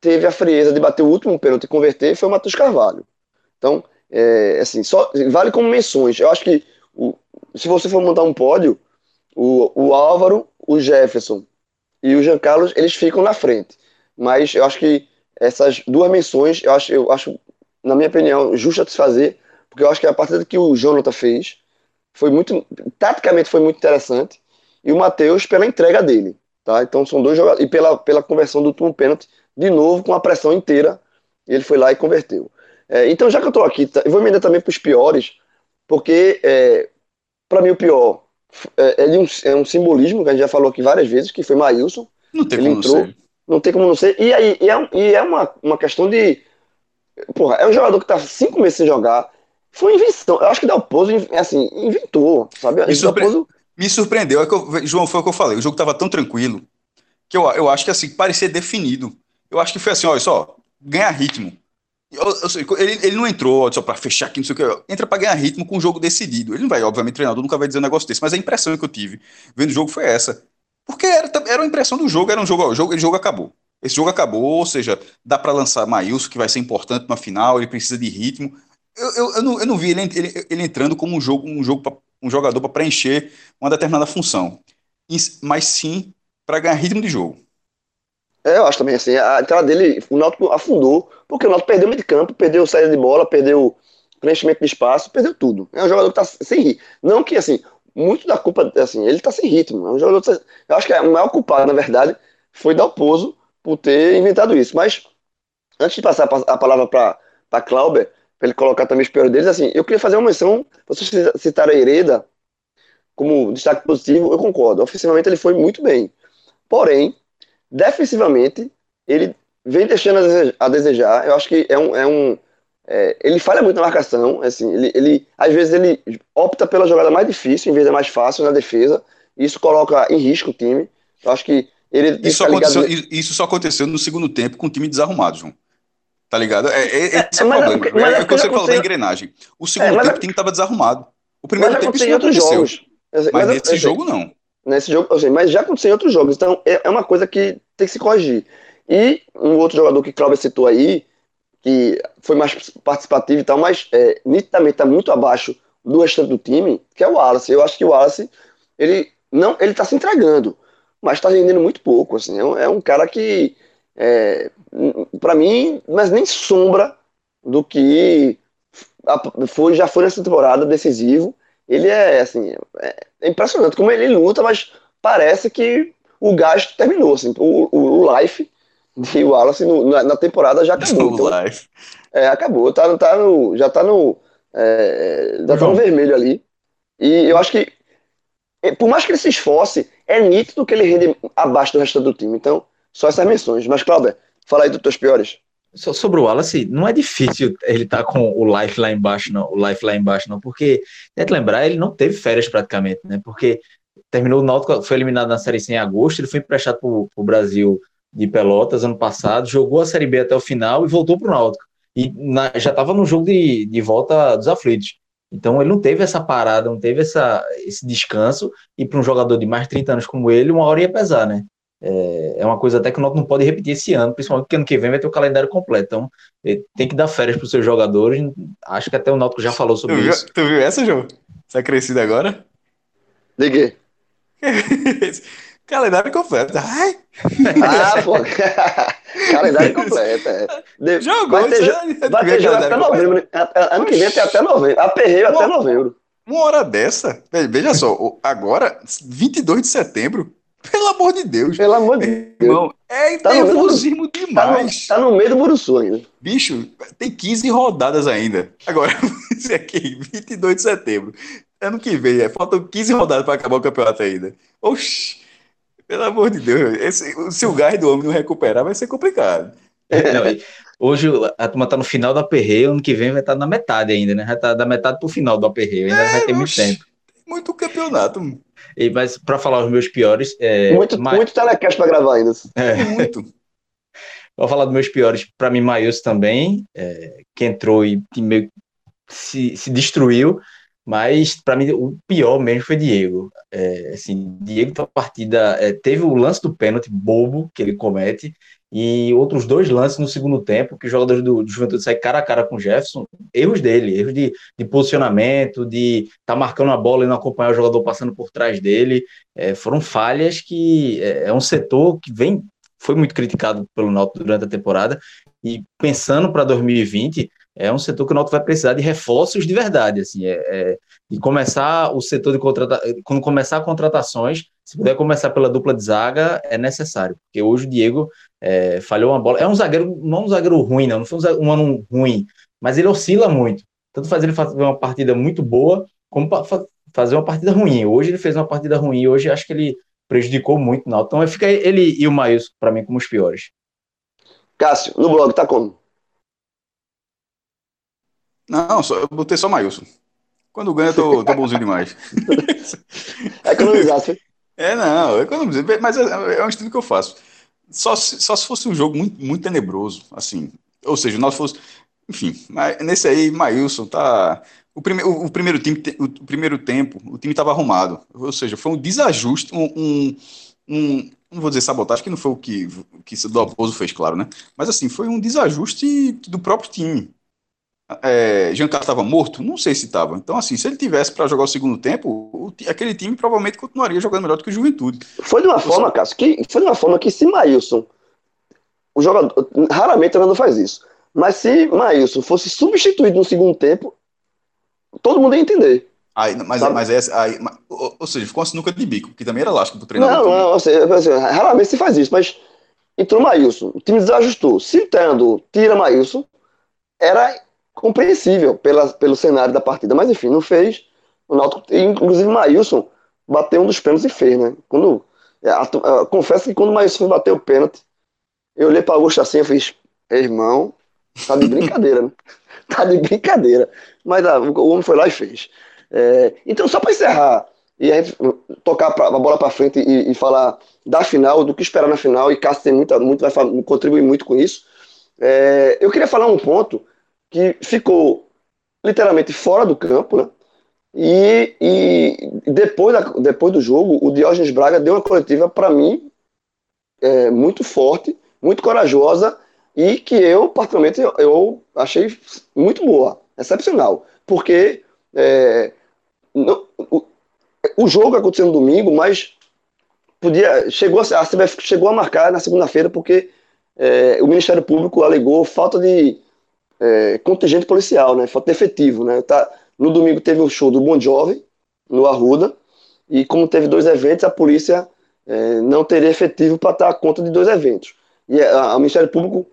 teve a frieza de bater o último pênalti e converter, foi o Matheus Carvalho. Então, assim, só vale como menções. Eu acho que, se você for montar um pódio, o Álvaro, o Jefferson e o Jean-Carlo, eles ficam na frente. Mas eu acho que essas 2 menções, eu acho, na minha opinião, justo a se fazer, porque eu acho que a partida que o Jonathan fez taticamente foi muito interessante, e o Matheus pela entrega dele, tá? Então são 2 jogadores, e pela conversão do último pênalti, de novo com a pressão inteira, ele foi lá e converteu. Então, já que eu estou aqui, eu vou emendar também para os piores, porque para mim o pior é um simbolismo que a gente já falou aqui várias vezes, que foi Maílson. Não tem ele como entrou, não ser. Não tem como não ser. E aí é uma questão de... Porra, é um jogador que tá 5 meses sem jogar. Foi uma invenção. Eu acho que Dal Pozo, assim, inventou, sabe? Me surpreendeu. João, foi o que eu falei. O jogo tava tão tranquilo que eu acho que, assim, parecia definido. Eu acho que foi assim, olha só, ganhar ritmo. Ele não entrou só pra fechar aqui, não sei o que, entra pra ganhar ritmo com o jogo decidido. Ele não vai, obviamente, treinador nunca vai dizer um negócio desse, mas a impressão que eu tive vendo o jogo foi essa. Porque era a impressão do jogo, o jogo acabou. Esse jogo acabou, ou seja, dá pra lançar Maílson, que vai ser importante na final, ele precisa de ritmo. Eu não vi ele entrando como um jogador pra preencher uma determinada função, mas sim pra ganhar ritmo de jogo. Eu acho também, assim, a entrada dele, o Náutico afundou, porque o Náutico perdeu o meio de campo, perdeu saída de bola, perdeu preenchimento de espaço, perdeu tudo. É um jogador que tá sem ritmo. Não que, assim, muito da culpa, assim, ele tá sem ritmo. É um jogador que tá... Eu acho que o maior culpado, na verdade, foi Dal Pozo por ter inventado isso. Mas, antes de passar a palavra pra Clauber, pra ele colocar também os piores deles, assim, eu queria fazer uma menção, vocês citaram a Hereda como destaque positivo, eu concordo. Ofensivamente ele foi muito bem. Porém, defensivamente, ele vem deixando a desejar. Eu acho que ele falha muito na marcação, assim, ele às vezes ele opta pela jogada mais difícil em vez da mais fácil na defesa, e isso coloca em risco o time. Eu acho que ele isso só aconteceu no segundo tempo com o time desarrumado, João. Tá ligado? Esse é o problema. É o que você falou da engrenagem. O segundo tempo o time estava desarrumado. O primeiro tempo isso não aconteceu. Mas nesse jogo não. Nesse jogo, assim, mas já aconteceu em outros jogos, então é uma coisa que tem que se corrigir. E um outro jogador que Clauber citou aí, que foi mais participativo e tal, mas nitidamente está muito abaixo do restante do time, que é o Wallace. Eu acho que o Wallace, ele está se entregando, mas está rendendo muito pouco, assim. É um cara que, para mim, mas nem sombra do que já foi nessa temporada decisivo, Ele é, assim, é impressionante como ele luta, mas parece que o gás terminou, assim, o life de Wallace na temporada já acabou. Então, acabou, já tá no vermelho ali. E eu acho que, por mais que ele se esforce, é nítido que ele rende abaixo do resto do time. Então, só essas menções. Mas, Clauber, fala aí dos teus piores. Só sobre o Wallace, não é difícil ele estar com o life lá embaixo, não. Porque, tem que lembrar, ele não teve férias praticamente, né? Porque terminou o Náutico, foi eliminado na Série C em agosto, ele foi emprestado para o Brasil de Pelotas ano passado, jogou a Série B até o final e voltou para o Náutico. E já estava no jogo de volta dos Aflitos. Então ele não teve essa parada, não teve esse descanso, e para um jogador de mais de 30 anos como ele, uma hora ia pesar, né? É uma coisa até que o Náutico não pode repetir esse ano, principalmente porque ano que vem vai ter o calendário completo. Então tem que dar férias para os seus jogadores. Acho que até o Náutico já falou sobre isso. Tu viu essa, João? Essa crescida agora? De quê? Calendário completo. Ai. Ah, pô. Calendário completo. Jogou. Vai ter jogo até novembro. Ano que vem tem até novembro. Aperreio até novembro. Uma hora dessa. Veja só. Agora, 22 de setembro. Pelo amor de Deus. Pelo amor de Deus. Irmão, é nervosismo demais. Tá no meio do Muruçu ainda. Bicho, tem 15 rodadas ainda. Agora, isso aqui, 22 de setembro. Ano que vem, faltam 15 rodadas para acabar o campeonato ainda. Oxi. Pelo amor de Deus, se o gás do homem não recuperar, vai ser complicado. Hoje a turma tá no final do aperreio, ano que vem vai estar na metade ainda, né? Vai estar da metade pro final do aperreio, ainda vai ter muito tempo. Muito campeonato. Mas para falar os meus piores... Muito telecast para gravar ainda. Muito. Vou falar dos meus piores, para mim, Maílson também, que entrou e meio se destruiu. Mas, para mim, o pior mesmo foi Diego. Diego, na partida, teve o lance do pênalti bobo que ele comete e outros dois lances no segundo tempo, que os jogadores do Juventude saem cara a cara com o Jefferson. Erros dele, erros de posicionamento, de estar marcando a bola e não acompanhar o jogador passando por trás dele. Foram falhas que é um setor que foi muito criticado pelo Náutico durante a temporada. E pensando para 2020... é um setor que o Náutico vai precisar de reforços de verdade, assim, e começar o setor de quando começar contratações, se puder começar pela dupla de zaga, é necessário, porque hoje o Diego falhou uma bola, um zagueiro, não um zagueiro ruim, não foi um ano ruim, mas ele oscila muito, tanto fazer ele fazer uma partida muito boa, como fazer uma partida ruim. Hoje ele fez uma partida ruim, hoje acho que ele prejudicou muito o Náutico, então fica ele e o Maílson, para mim, como os piores. Cássio, no blog, tá como? Não, eu botei só Maílson. Quando ganha, eu tô bonzinho demais. Economizar, sim. Economizar. Mas é um estilo que eu faço. Só se fosse um jogo muito, muito tenebroso, assim. Ou seja, nós fosse... Enfim, mas nesse aí, Maílson tá... O primeiro tempo, o time tava arrumado. Ou seja, foi um desajuste, não vou dizer sabotagem, que não foi o que o Dal Pozo fez, claro, né? Mas assim, foi um desajuste do próprio time. Jean-Carlo estava morto? Não sei se estava. Então, assim, se ele tivesse para jogar o segundo tempo, aquele time provavelmente continuaria jogando melhor do que o Juventude. Foi de uma forma que se Maílson, o jogador raramente ainda faz isso, mas se Maílson fosse substituído no segundo tempo, todo mundo ia entender. Ou seja, ficou uma sinuca de bico, que também era elástico pro treinador. Raramente se faz isso, mas entrou Maílson, o time desajustou. Citando, tira Maílson, era compreensível pelo cenário da partida, mas enfim, não fez. O Náutico, inclusive, Maílson bateu um dos pênaltis e fez, né? Confesso que quando o Maílson bateu o pênalti, eu olhei para Augusto assim e fiz: irmão, tá de brincadeira, né? Tá de brincadeira. Mas o homem foi lá e fez. Então, só para encerrar e a gente tocar a bola para frente e falar da final, do que esperar na final, e Cássio tem muito vai contribuir muito com isso. Eu queria falar um ponto que ficou literalmente fora do campo, né? E depois do jogo, o Diógenes Braga deu uma coletiva, para mim, muito forte, muito corajosa, e que eu, particularmente, eu achei muito boa, excepcional, porque o jogo aconteceu no domingo, mas chegou a marcar na segunda-feira, porque o Ministério Público alegou falta de contingente policial, né? Falta de efetivo, né? No domingo teve o show do Bon Jovi, no Arruda, e como teve dois eventos, a polícia não teria efetivo para dar conta de dois eventos. E o Ministério Público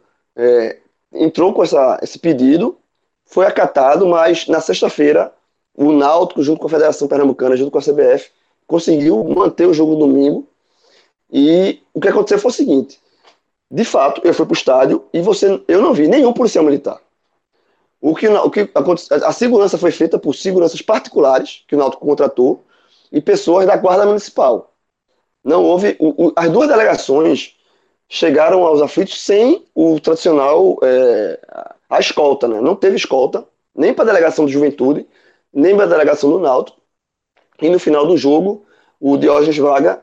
entrou com esse pedido, foi acatado, mas na sexta-feira o Náutico, junto com a Federação Pernambucana, junto com a CBF, conseguiu manter o jogo domingo. E o que aconteceu foi o seguinte: de fato, eu fui para o estádio e eu não vi nenhum policial militar. O que aconteceu, a segurança foi feita por seguranças particulares, que o Náutico contratou, e pessoas da Guarda Municipal. Não houve... as duas delegações chegaram aos aflitos sem o tradicional... a escolta, né? Não teve escolta, nem para a delegação de Juventude, nem para a delegação do Náutico. E no final do jogo, o Diógenes Braga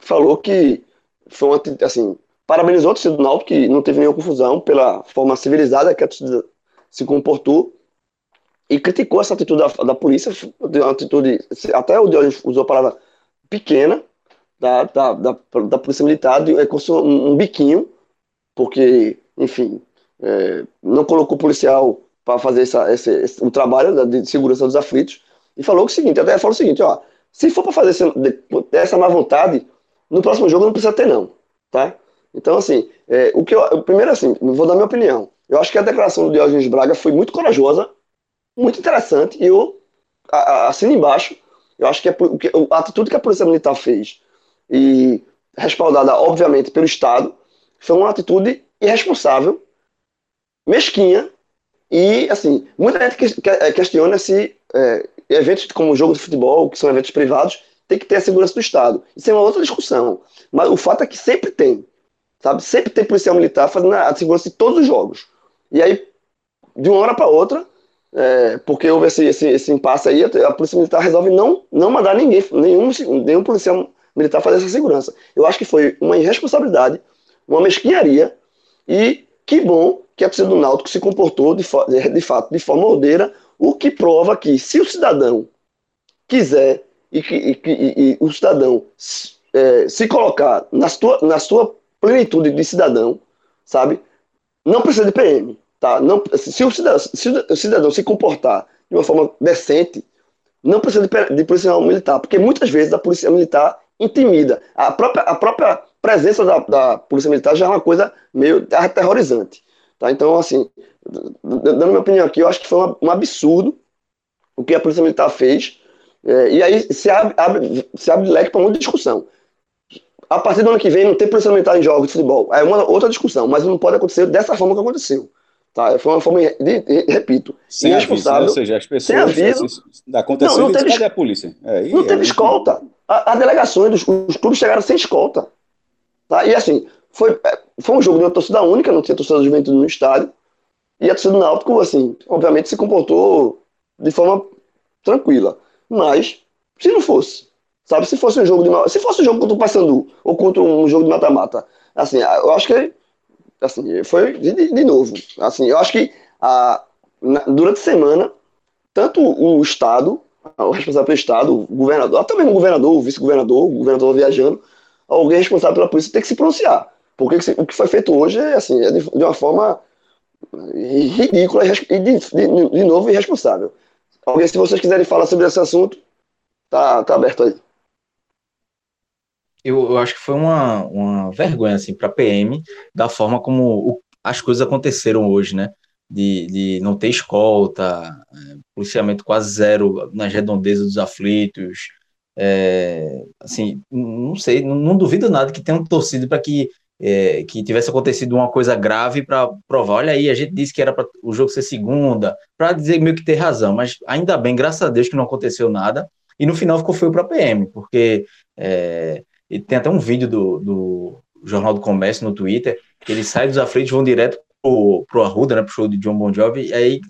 falou que foi assim, parabenizou o torcedor do Náutico, que não teve nenhuma confusão pela forma civilizada que a torcida se comportou, e criticou essa atitude da polícia, uma atitude, até o Diógenes usou a palavra pequena, da polícia militar, como um biquinho, porque, enfim, não colocou policial para fazer o trabalho de segurança dos aflitos, e falou o seguinte, até falou o seguinte, ó, se for para fazer essa má vontade, no próximo jogo não precisa ter não, tá? Então, assim, primeiro assim, vou dar minha opinião. Eu acho que a declaração do Diógenes Braga foi muito corajosa, muito interessante, e eu assino embaixo. Eu acho que a atitude que a Polícia Militar fez, e respaldada, obviamente, pelo Estado, foi uma atitude irresponsável, mesquinha, e, assim, muita gente questiona se eventos como jogos de futebol, que são eventos privados, tem que ter a segurança do Estado. Isso é uma outra discussão, mas o fato é que sempre tem, sabe? Sempre tem policial militar fazendo a segurança de todos os jogos. E aí, de uma hora para outra, porque houve esse impasse aí, a polícia militar resolve não mandar nenhum policial militar fazer essa segurança. Eu acho que foi uma irresponsabilidade, uma mesquinharia, e que bom que a torcida do Náutico se comportou, de fato, de forma ordeira, o que prova que, se o cidadão quiser e o cidadão se colocar na sua plenitude de cidadão, sabe, não precisa de PM. Tá, não, se o cidadão se comportar de uma forma decente, não precisa de policial militar, porque muitas vezes a polícia militar intimida. A própria presença da polícia militar já é uma coisa meio aterrorizante. Tá? Então, assim, dando minha opinião aqui, eu acho que foi um absurdo o que a polícia militar fez, e aí se abre leque para muita discussão. A partir do ano que vem não tem polícia militar em jogos de futebol, é uma outra discussão, mas não pode acontecer dessa forma que aconteceu. Tá, foi uma forma, repito, sem irresponsável. Aviso, né? Ou seja, as pessoas... Sem aviso. Aconteceu, não teve cadê a polícia? Não teve escolta. As delegações, os clubes chegaram sem escolta. Tá? E assim, foi um jogo de uma torcida única, não tinha torcida da Juventude no estádio. E a torcida do Náutico, assim, obviamente se comportou de forma tranquila. Mas, se não fosse, sabe? Se fosse um jogo de... Se fosse um jogo contra o Paysandu, ou contra um jogo de mata-mata, assim, eu acho que... Assim, foi de novo. Assim, eu acho que durante a semana, tanto o Estado, o responsável pelo Estado, o governador, também o governador, o vice-governador, o governador viajando, alguém responsável pela polícia tem que se pronunciar. Porque o que foi feito hoje assim, de uma forma ridícula e, de novo, irresponsável. Alguém, se vocês quiserem falar sobre esse assunto, tá aberto aí. Eu acho que foi uma vergonha, assim, para a PM, da forma como as coisas aconteceram hoje, né? De não ter escolta, policiamento quase zero nas redondezas dos aflitos. Assim, não sei, não duvido nada que tenham torcido para que tivesse acontecido uma coisa grave para provar. Olha aí, a gente disse que era para o jogo ser segunda, para dizer meio que ter razão, mas ainda bem, graças a Deus, que não aconteceu nada. E no final ficou feio para a PM, porque... E tem até um vídeo do Jornal do Comércio no Twitter, que eles saem dos aflitos, vão direto pro Arruda, né, pro show de Bon Jovi, e aí,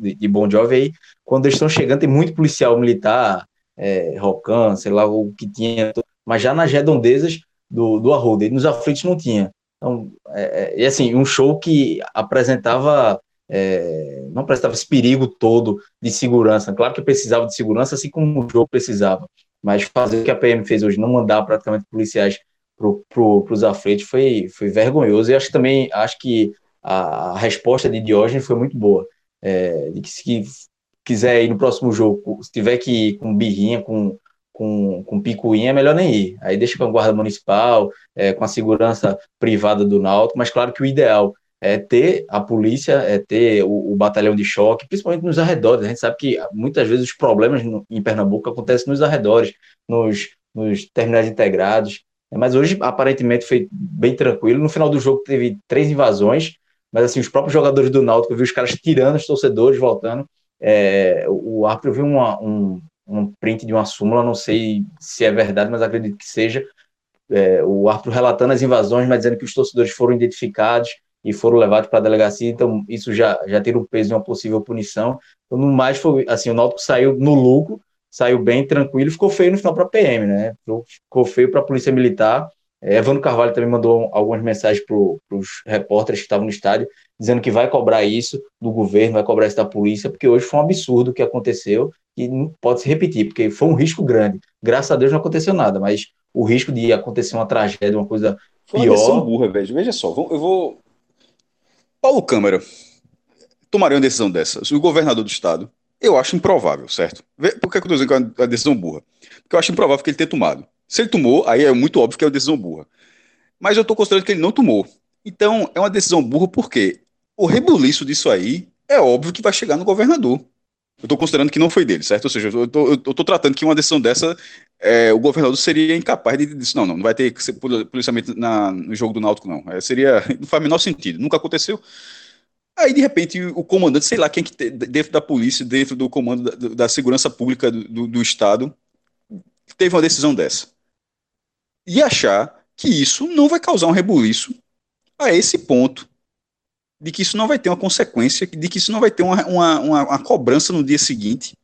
quando eles estão chegando, tem muito policial militar, Rocan, sei lá o que tinha, mas já nas redondezas do Arruda, e nos aflitos não tinha. Então, e assim, um show que não apresentava esse perigo todo de segurança. Claro que precisava de segurança, assim como o jogo precisava. Mas fazer o que a PM fez hoje, não mandar praticamente policiais para os aflitos, foi vergonhoso. E acho que a resposta de Diógenes foi muito boa. De que quiser ir no próximo jogo, se tiver que ir com birrinha, com picuinha, é melhor nem ir. Aí deixa com a guarda municipal, com a segurança privada do Náutico, mas claro que o ideal é ter a polícia, é ter o batalhão de choque, principalmente nos arredores. A gente sabe que muitas vezes os problemas em Pernambuco acontecem nos arredores, nos terminais integrados, mas hoje aparentemente foi bem tranquilo. No final do jogo teve 3 invasões, mas assim, os próprios jogadores do Náutico, eu vi os caras tirando os torcedores, voltando. O árbitro viu um print de uma súmula, não sei se é verdade, mas acredito que seja, o árbitro relatando as invasões, mas dizendo que os torcedores foram identificados e foram levados para a delegacia. Então isso já tira o peso de uma possível punição. Então, no mais, foi assim, o Náutico saiu no lucro, saiu bem, tranquilo, ficou feio no final para a PM, né? Ficou feio para a Polícia Militar. Evandro Carvalho também mandou algumas mensagens para os repórteres que estavam no estádio, dizendo que vai cobrar isso do governo, vai cobrar isso da polícia, porque hoje foi um absurdo o que aconteceu e não pode se repetir, porque foi um risco grande. Graças a Deus não aconteceu nada, mas o risco de acontecer uma tragédia, uma coisa foi pior... Uma decisão burra, velho. Veja só, Paulo Câmara tomaria uma decisão dessa. O governador do estado, eu acho improvável, certo? Por que eu estou dizendo que é uma decisão burra? Porque eu acho improvável que ele tenha tomado. Se ele tomou, aí é muito óbvio que é uma decisão burra. Mas eu estou considerando que ele não tomou. Então, é uma decisão burra porque o rebuliço disso aí é óbvio que vai chegar no governador. Eu estou considerando que não foi dele, certo? Ou seja, eu estou tratando que uma decisão dessa, o governador seria incapaz de dizer, não vai ter policiamento no jogo do Náutico, não. Não faz o menor sentido, nunca aconteceu. Aí, de repente, o comandante, sei lá, quem que dentro da polícia, dentro do comando da segurança pública do Estado, teve uma decisão dessa. E achar que isso não vai causar um rebuliço a esse ponto, de que isso não vai ter uma consequência, de que isso não vai ter uma cobrança no dia seguinte.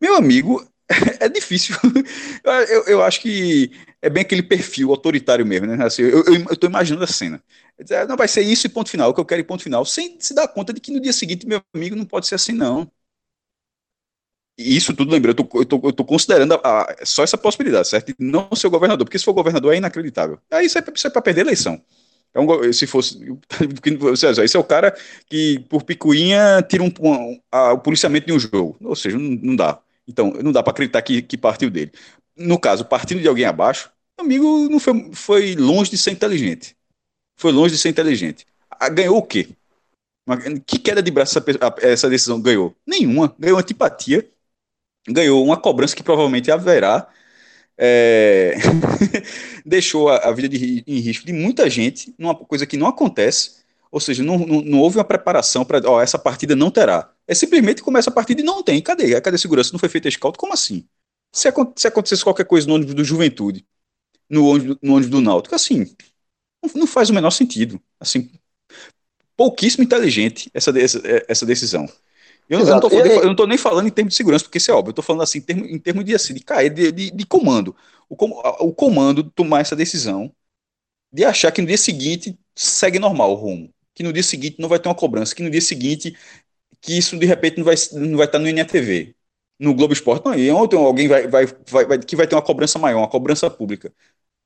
Meu amigo, é difícil. Eu acho que é bem aquele perfil autoritário mesmo, né? Assim, eu estou imaginando a cena. Não vai ser isso e ponto final, o que eu quero e ponto final, sem se dar conta de que no dia seguinte, meu amigo, não pode ser assim, não. Isso tudo, lembrando, eu tô considerando só essa possibilidade, certo? Não ser o governador, porque se for governador é inacreditável. Aí isso é para perder a eleição. Se fosse... Esse é o cara que, por picuinha, tira o policiamento de um jogo. Ou seja, não dá. Então, não dá para acreditar que partiu dele. No caso, partindo de alguém abaixo, o amigo não foi longe de ser inteligente. Foi longe de ser inteligente. Ganhou o quê? Que queda de braço essa decisão ganhou? Nenhuma. Ganhou antipatia. Ganhou uma cobrança que provavelmente haverá, deixou a vida em risco de muita gente, numa coisa que não acontece, ou seja, não houve uma preparação para, essa partida não terá. É simplesmente começa a partida e não tem. Cadê a segurança? Não foi feito escaldo? Como assim? Se acontecesse qualquer coisa no ônibus do Juventude, no ônibus do Náutico, assim, não faz o menor sentido. Assim, pouquíssimo inteligente essa decisão. Eu não estou nem falando em termos de segurança, porque isso é óbvio. Eu estou falando assim, em termos de, assim, de cair, de comando. O comando tomar essa decisão de achar que no dia seguinte segue normal o rumo, que no dia seguinte não vai ter uma cobrança, que no dia seguinte que isso de repente não vai estar no NTV, no Globo Esporte. Não, e ontem alguém que vai ter uma cobrança maior, uma cobrança pública.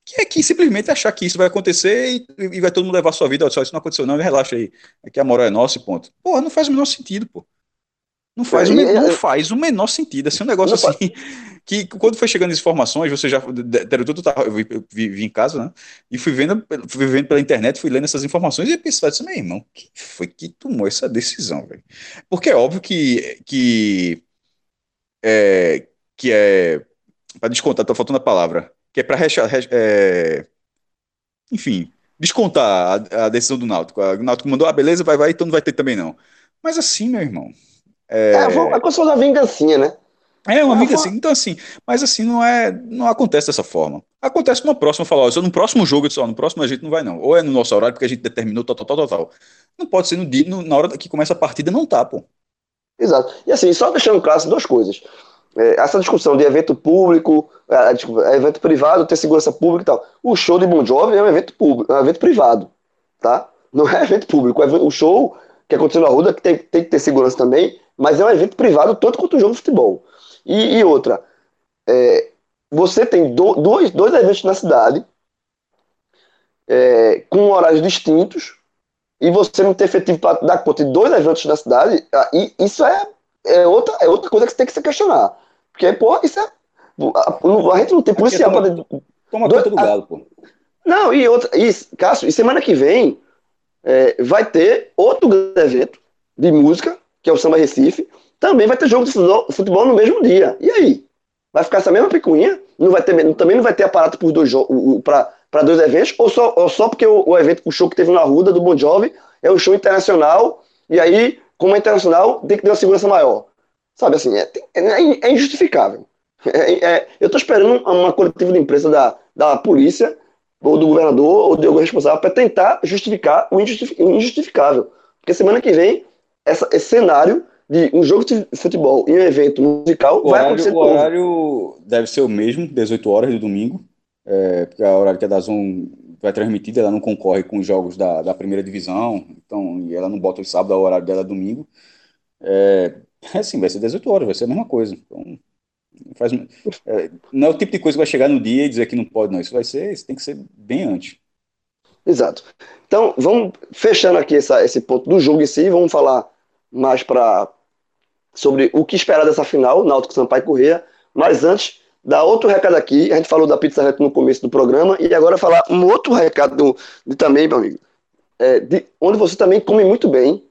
Que é que simplesmente achar que isso vai acontecer e vai todo mundo levar a sua vida. Só isso não aconteceu, não, relaxa aí. É que a moral é nossa e ponto. Porra, não faz o menor sentido, pô. Não faz o menor sentido. Assim, um negócio não assim, faz. Que quando foi chegando as informações, você já... Eu vi em casa, né? E fui vendo pela internet, fui lendo essas informações e pensava assim, meu irmão, quem foi que tomou essa decisão, velho? Porque é óbvio que é para descontar, tá faltando a palavra, que é para enfim, descontar a decisão do Náutico. O Náutico mandou, beleza, vai, então não vai ter também não. Mas assim, meu irmão, é a questão da vingancinha, né? É uma vingancinha. Então, assim, mas assim, não acontece dessa forma. Acontece numa próxima, falar, no próximo jogo, no próximo a gente não vai, não. Ou é no nosso horário, porque a gente determinou, tal. Não pode ser no dia, na hora que começa a partida, não tá, pô. Exato. E assim, só deixando claro 2 coisas. Essa discussão de evento público, evento privado, ter segurança pública e tal. O show de Bon Jovi é um evento público, é um evento privado, tá? Não é evento público. O show que aconteceu na Arruda, que tem que ter segurança também, mas é um evento privado tanto quanto o jogo de futebol. E outra, você tem dois eventos na cidade, com horários distintos, e você não ter efetivo para dar conta de 2 eventos na cidade, isso é é outra coisa que você tem que se questionar. Porque, pô, isso é. A gente não tem policial pra. Toma conta do galo, pô. Não, e outra. Cássio, e semana que vem vai ter outro grande evento de música, que é o Samba Recife. Também vai ter jogo de futebol no mesmo dia. E aí? Vai ficar essa mesma picuinha? Não vai ter, também não vai ter aparato para dois eventos? Ou só porque o evento, o show que teve na Arruda do Bon Jovi, é um show internacional, e aí, como é internacional, tem que ter uma segurança maior. Sabe, assim, é injustificável. Eu tô esperando uma coletiva de imprensa da polícia, ou do governador, ou de algum responsável, para tentar justificar o injustificável. Porque semana que vem, esse cenário de um jogo de futebol e um evento musical vai acontecer. O horário deve ser o mesmo, 18 horas de domingo, porque é o horário que a DAZN vai transmitir, ela não concorre com os jogos da primeira divisão, então ela não bota o sábado, o horário dela é domingo. Assim, vai ser 18 horas, vai ser a mesma coisa. Então, não é o tipo de coisa que vai chegar no dia e dizer que não pode, não. Isso tem que ser bem antes. Exato. Então, vamos fechando aqui esse ponto do jogo em si, vamos falar mais sobre o que esperar dessa final, Náutico, Sampaio Corrêa. Mas antes, dar outro recado aqui. A gente falou da Pizza Hut no começo do programa e agora falar um outro recado também, meu amigo, onde você também come muito bem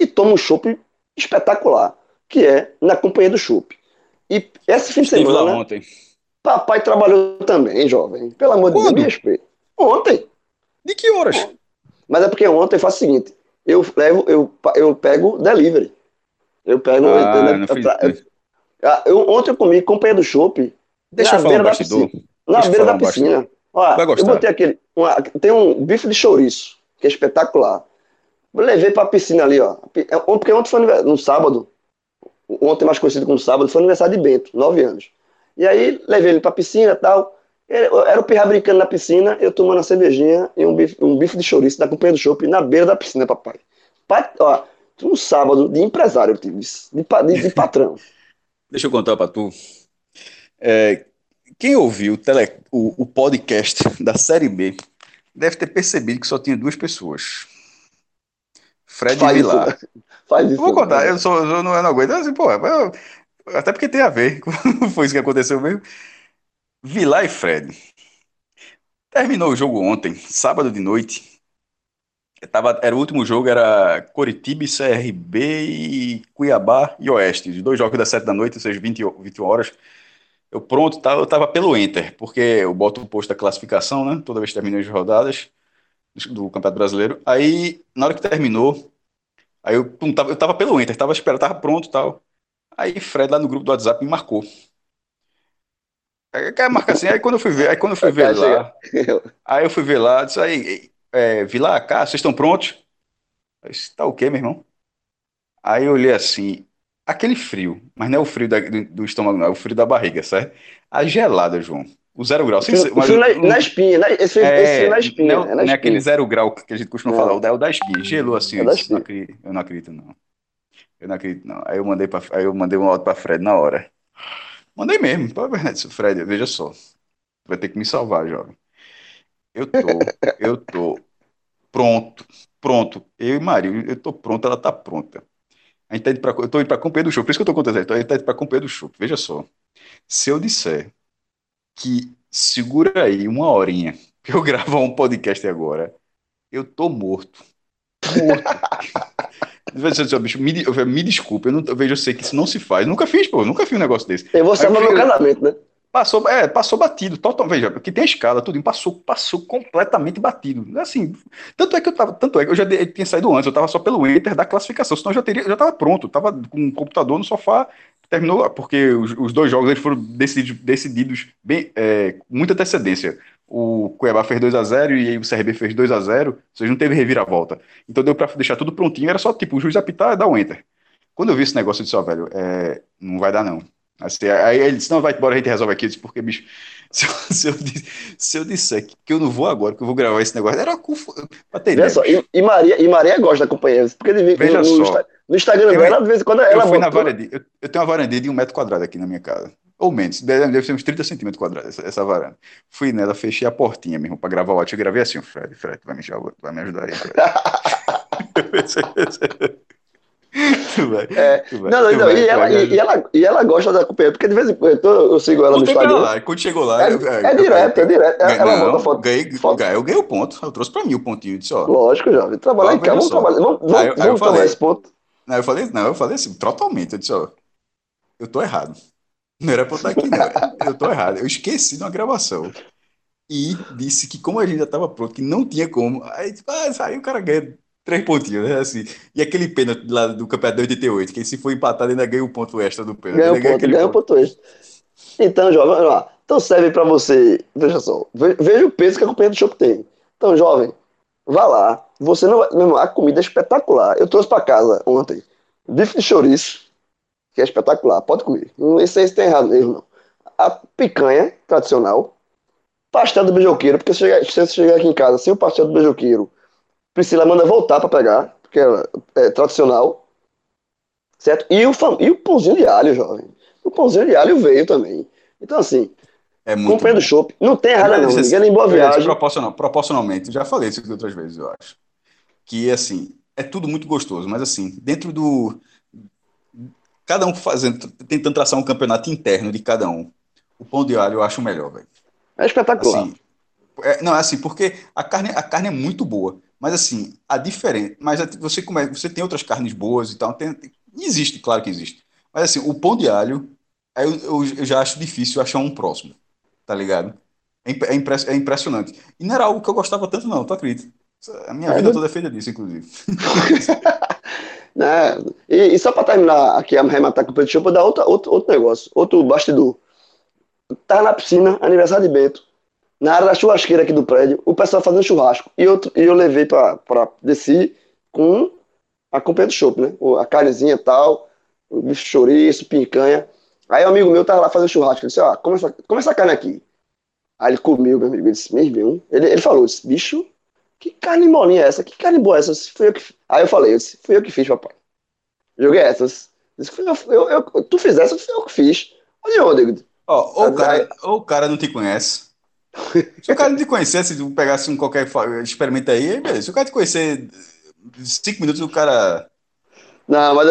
e toma um chopp espetacular, que é na Companhia do Chope. E esse fim de semana, ontem, papai trabalhou também, hein, jovem? Pelo amor de Deus, me respeita. Ontem? De que horas? Mas é porque ontem eu faço o seguinte, eu pego delivery. Eu pego. Ontem eu comi Companhia do Chope. Deixa eu falar um bastidor. Na beira da piscina. Olha, eu botei aquele. Tem um bife de chouriço, que é espetacular. Eu levei pra piscina ali, ó. Porque ontem foi no sábado. Ontem, mais conhecido como sábado, foi aniversário de Bento, 9 anos. E aí levei ele pra piscina e tal. Era o pirra brincando na piscina, eu tomando uma cervejinha e um bife de chouriço da Companhia do Chope na beira da piscina, papai. Ó, um sábado de empresário, de patrão. Deixa eu contar pra tu. Quem ouviu o podcast da Série B deve ter percebido que só tinha duas pessoas. Fred e Vilar. Faz isso. Eu vou contar, né? eu não aguento. Assim, até porque tem a ver. Foi isso que aconteceu mesmo. Vilar e Fred. Terminou o jogo ontem, sábado de noite. Era o último jogo, era Coritiba, CRB e Cuiabá e Oeste. Os dois jogos das 7 da noite, ou seja, 21 horas. Eu tava pelo Enter, porque eu boto o posto da classificação, né? Toda vez que termino as rodadas do Campeonato Brasileiro. Aí, na hora que terminou, aí eu tava pelo Enter, tava esperando, tava pronto e tal. Aí Fred lá no grupo do WhatsApp me marcou. Aí marca assim, aí quando eu fui ver lá, disse aí, Vilar, cá, vocês estão prontos? Eu disse, tá o quê, meu irmão? Aí eu olhei assim, aquele frio, mas não é o frio do estômago, não, é o frio da barriga, certo? A gelada, João, o 0 grau. Na espinha, esse frio na espinha. Não é aquele 0 grau que a gente costuma falar, o da espinha, gelou assim, eu não acredito não. Aí eu mandei um áudio pra Fred na hora. Mandei mesmo, Fred, veja só, vai ter que me salvar, jovem. Eu tô pronto, eu e Maria, eu tô pronto, ela tá pronta. A gente tá indo eu tô indo pra Companhia do Chope, por isso que eu tô contando, a gente tá indo pra Companhia do Chope, veja só. Se eu disser que segura aí uma horinha que eu gravar um podcast agora, eu tô morto. Me desculpa, eu sei que isso não se faz. Nunca fiz um negócio desse. Eu vou salvar meu casamento, né? Passou batido, totalmente. Veja, porque tem a escala, tudo passou completamente batido. Assim, tanto é que eu tinha saído antes, eu tava só pelo Enter da classificação, senão eu já tava pronto, eu tava com o computador no sofá, terminou, porque os dois jogos eles foram decididos bem, muita antecedência. O Cuiabá fez 2-0 e aí o CRB fez 2-0, ou seja, não teve reviravolta. Então deu pra deixar tudo prontinho, era só tipo, o juiz apitar e dar o Enter. Quando eu vi esse negócio, eu disse, ó, velho, não vai dar não. Assim, aí ele disse, não, vai embora, a gente resolve aqui. Eu disse, porque, bicho, se eu disser que eu não vou agora, que eu vou gravar esse negócio, era bateria. Só, e Maria gosta da companhia, porque ele veja no Instagram dela, de vez em quando ela foi na varandinha. Eu tenho uma varandinha de 1 metro quadrado aqui na minha casa. Ou menos, deve ser uns 30 centímetros quadrados essa varanda. Fui nela, fechei a portinha mesmo pra gravar o áudio. Eu gravei assim, o Fred, vai me ajudar aí. E ela gosta da companhia, porque de vez em quando eu sigo ela no Instagram. Lá, quando chegou lá, é direto. Ela manda foto. Eu ganhei o ponto, eu trouxe pra mim o pontinho. Disse, ó, lógico, já, trabalhar em casa, vamos trabalhar. Vamos tomar esse ponto. Eu falei assim, totalmente. Eu disse, ó, eu tô errado. Não era pra eu estar aqui, não. Eu tô errado. Eu esqueci de uma gravação. E disse que, como a gente já tava pronto, que não tinha como. Aí o cara ganha 3 pontinhos, né? Assim. E aquele pênalti lá do campeonato de 88, que se for empatado ainda ganha o ponto extra do pênalti. Ganha o ponto extra. Então, jovem, olha lá. Então serve pra você, veja só, veja o peso que a companhia do Chope tem. Então, jovem, vá lá. Você não vai... Mesmo, a comida é espetacular. Eu trouxe pra casa ontem bife de chouriço, que é espetacular, pode comer. Esse tem errado mesmo, não. A picanha tradicional, pastel do beijoqueiro, porque se você chegar aqui em casa sem o pastel do beijoqueiro, Priscila manda voltar pra pegar, porque é tradicional, certo? E o pãozinho de alho, jovem. O pãozinho de alho veio também. Então, assim, é comprei do Chope. Não tem errado, não. Ninguém nem boa viagem. Proporcionalmente, já falei isso outras vezes, eu acho. Que, assim, é tudo muito gostoso, mas, assim, dentro do... Cada um tentando traçar um campeonato interno de cada um. O pão de alho eu acho melhor, velho. É espetacular. Assim, porque a carne é muito boa. Mas assim, a diferença... Mas você tem outras carnes boas e tal. Existe, claro que existe. Mas assim, o pão de alho, eu já acho difícil achar um próximo. Tá ligado? É impressionante. E não era algo que eu gostava tanto não, tu acredita? A minha vida toda é feita disso, inclusive. Né? E só pra terminar aqui, arrematar com o Pedro, vou dar outro negócio. Outro bastidor. Tava na piscina, aniversário de Bento. Na área da churrasqueira aqui do prédio, o pessoal fazendo churrasco. E eu levei pra descer com a companhia do Chope, né? A carnezinha e tal, o bicho chouriço, picanha. Aí um amigo meu tava lá fazendo churrasco. Ele disse, ó, come essa carne aqui. Aí ele comeu, meu amigo. Ele disse, meu irmão. Ele falou, disse, bicho, que carne molinha é essa? Que carne boa é essa? Aí eu falei, fui eu que fiz, papai. Joguei essas. Tu fizesse, fui eu que fiz. Onde? Ó, o cara não te conhece. Se o cara não te conhecesse, se pegasse um qualquer experimento aí, beleza. Se o cara te conhecer 5 minutos, o cara... Não, mas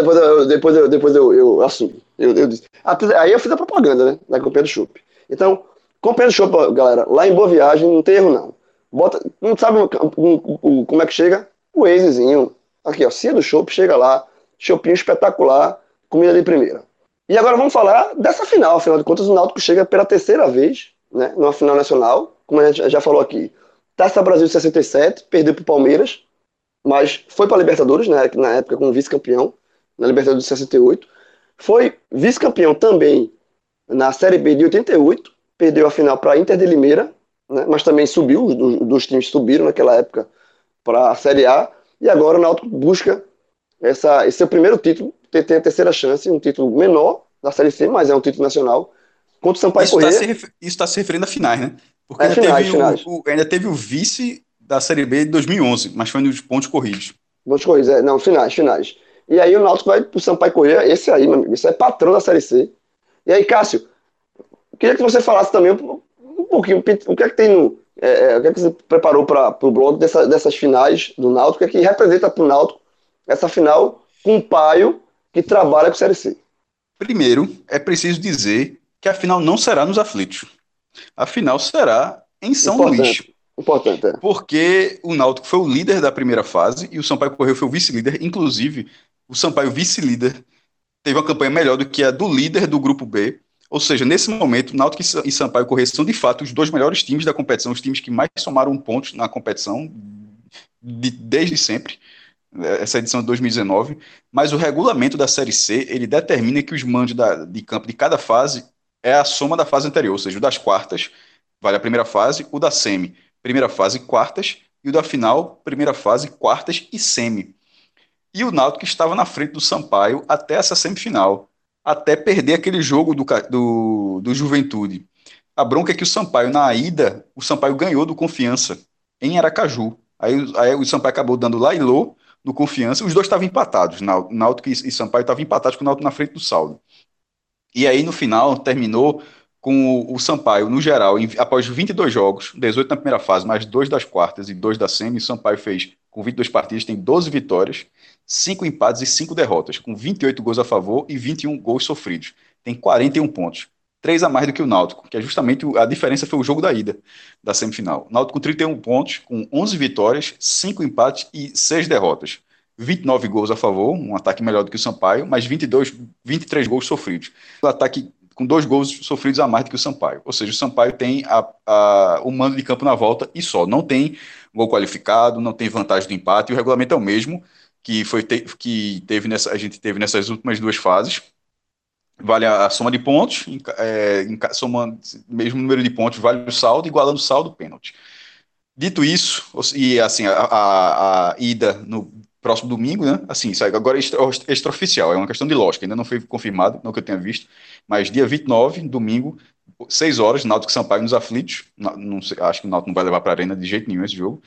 depois eu assumi. Eu disse. Aí eu fiz a propaganda, né? Da Companhia do Chope. Então, Companhia do Chope, galera, lá em Boa Viagem, não tem erro, não. Bota, não sabe como é que chega? O Wazezinho. Aqui, ó, Cia do Chope, chega lá. Chopinho espetacular, comida de primeira. E agora vamos falar dessa final. Afinal de contas, o Náutico chega pela terceira vez, né, numa final nacional, como a gente já falou aqui. Taça Brasil 67, perdeu pro Palmeiras, mas foi pra Libertadores, né, na época como vice-campeão, na Libertadores de 68. Foi vice-campeão também na Série B de 88, perdeu a final pra Inter de Limeira, né, mas também subiu, dos times subiram naquela época pra Série A, e agora o Náutico busca esse seu primeiro título, tem a terceira chance, um título menor da Série C, mas é um título nacional, contra o Sampaio Corrêa. Isso está se referindo a finais, né? Porque ainda teve o vice da Série B de 2011, mas foi nos pontos corridos. Pontos corridos, não, finais. E aí o Náutico vai pro Sampaio Corrêa, esse aí, meu amigo, isso é patrão da Série C. E aí, Cássio, queria que você falasse também um pouquinho, o que é que tem o que é que você preparou para o blog dessas finais do Náutico, o que é que representa pro Náutico essa final com o Paio que trabalha com Série C? Primeiro, é preciso dizer que a final não será nos Aflitos. A final será em São Luís. Importante, é. Porque o Náutico foi o líder da primeira fase e o Sampaio Corrêa foi o vice-líder. Inclusive, o Sampaio vice-líder teve uma campanha melhor do que a do líder do Grupo B. Ou seja, nesse momento, Náutico e Sampaio Corrêa são, de fato, os 2 melhores times da competição, os times que mais somaram pontos na competição desde sempre, essa edição de 2019. Mas o regulamento da Série C, ele determina que os mandos de campo de cada fase é a soma da fase anterior, ou seja, o das quartas vale a primeira fase, o da semi, primeira fase, quartas, e o da final, primeira fase, quartas e semi. E o Náutico estava na frente do Sampaio até essa semifinal, até perder aquele jogo do Juventude. A bronca é que o Sampaio, na ida, o Sampaio ganhou do Confiança, em Aracaju. Aí o Sampaio acabou dando lá e lô no Confiança, os dois estavam empatados, Náutico e Sampaio estavam empatados com o Náutico na frente do saldo. E aí, no final, terminou com o Sampaio, no geral, após 22 jogos, 18 na primeira fase, mais 2 das quartas e 2 da semi, o Sampaio fez, com 22 partidas, tem 12 vitórias, 5 empates e 5 derrotas, com 28 gols a favor e 21 gols sofridos. Tem 41 pontos, 3 a mais do que o Náutico, que é justamente a diferença foi o jogo da ida da semifinal. O Náutico com 31 pontos, com 11 vitórias, 5 empates e 6 derrotas. 29 gols a favor, um ataque melhor do que o Sampaio, mas 23 gols sofridos. O ataque com 2 gols sofridos a mais do que o Sampaio. Ou seja, o Sampaio tem o mando de campo na volta e só. Não tem gol qualificado, não tem vantagem do empate. E o regulamento é o mesmo que a gente teve nessas últimas 2 fases. Vale a soma de pontos, somando o mesmo número de pontos, vale o saldo, igualando o saldo, pênalti. Dito isso, e assim, a ida no próximo domingo, né? Assim, agora é extraoficial, é uma questão de lógica, ainda não foi confirmado, não que eu tenha visto, mas dia 29, domingo, 6 horas, Náutico e Sampaio nos Aflitos, não sei, acho que o Náutico não vai levar para a Arena de jeito nenhum esse jogo.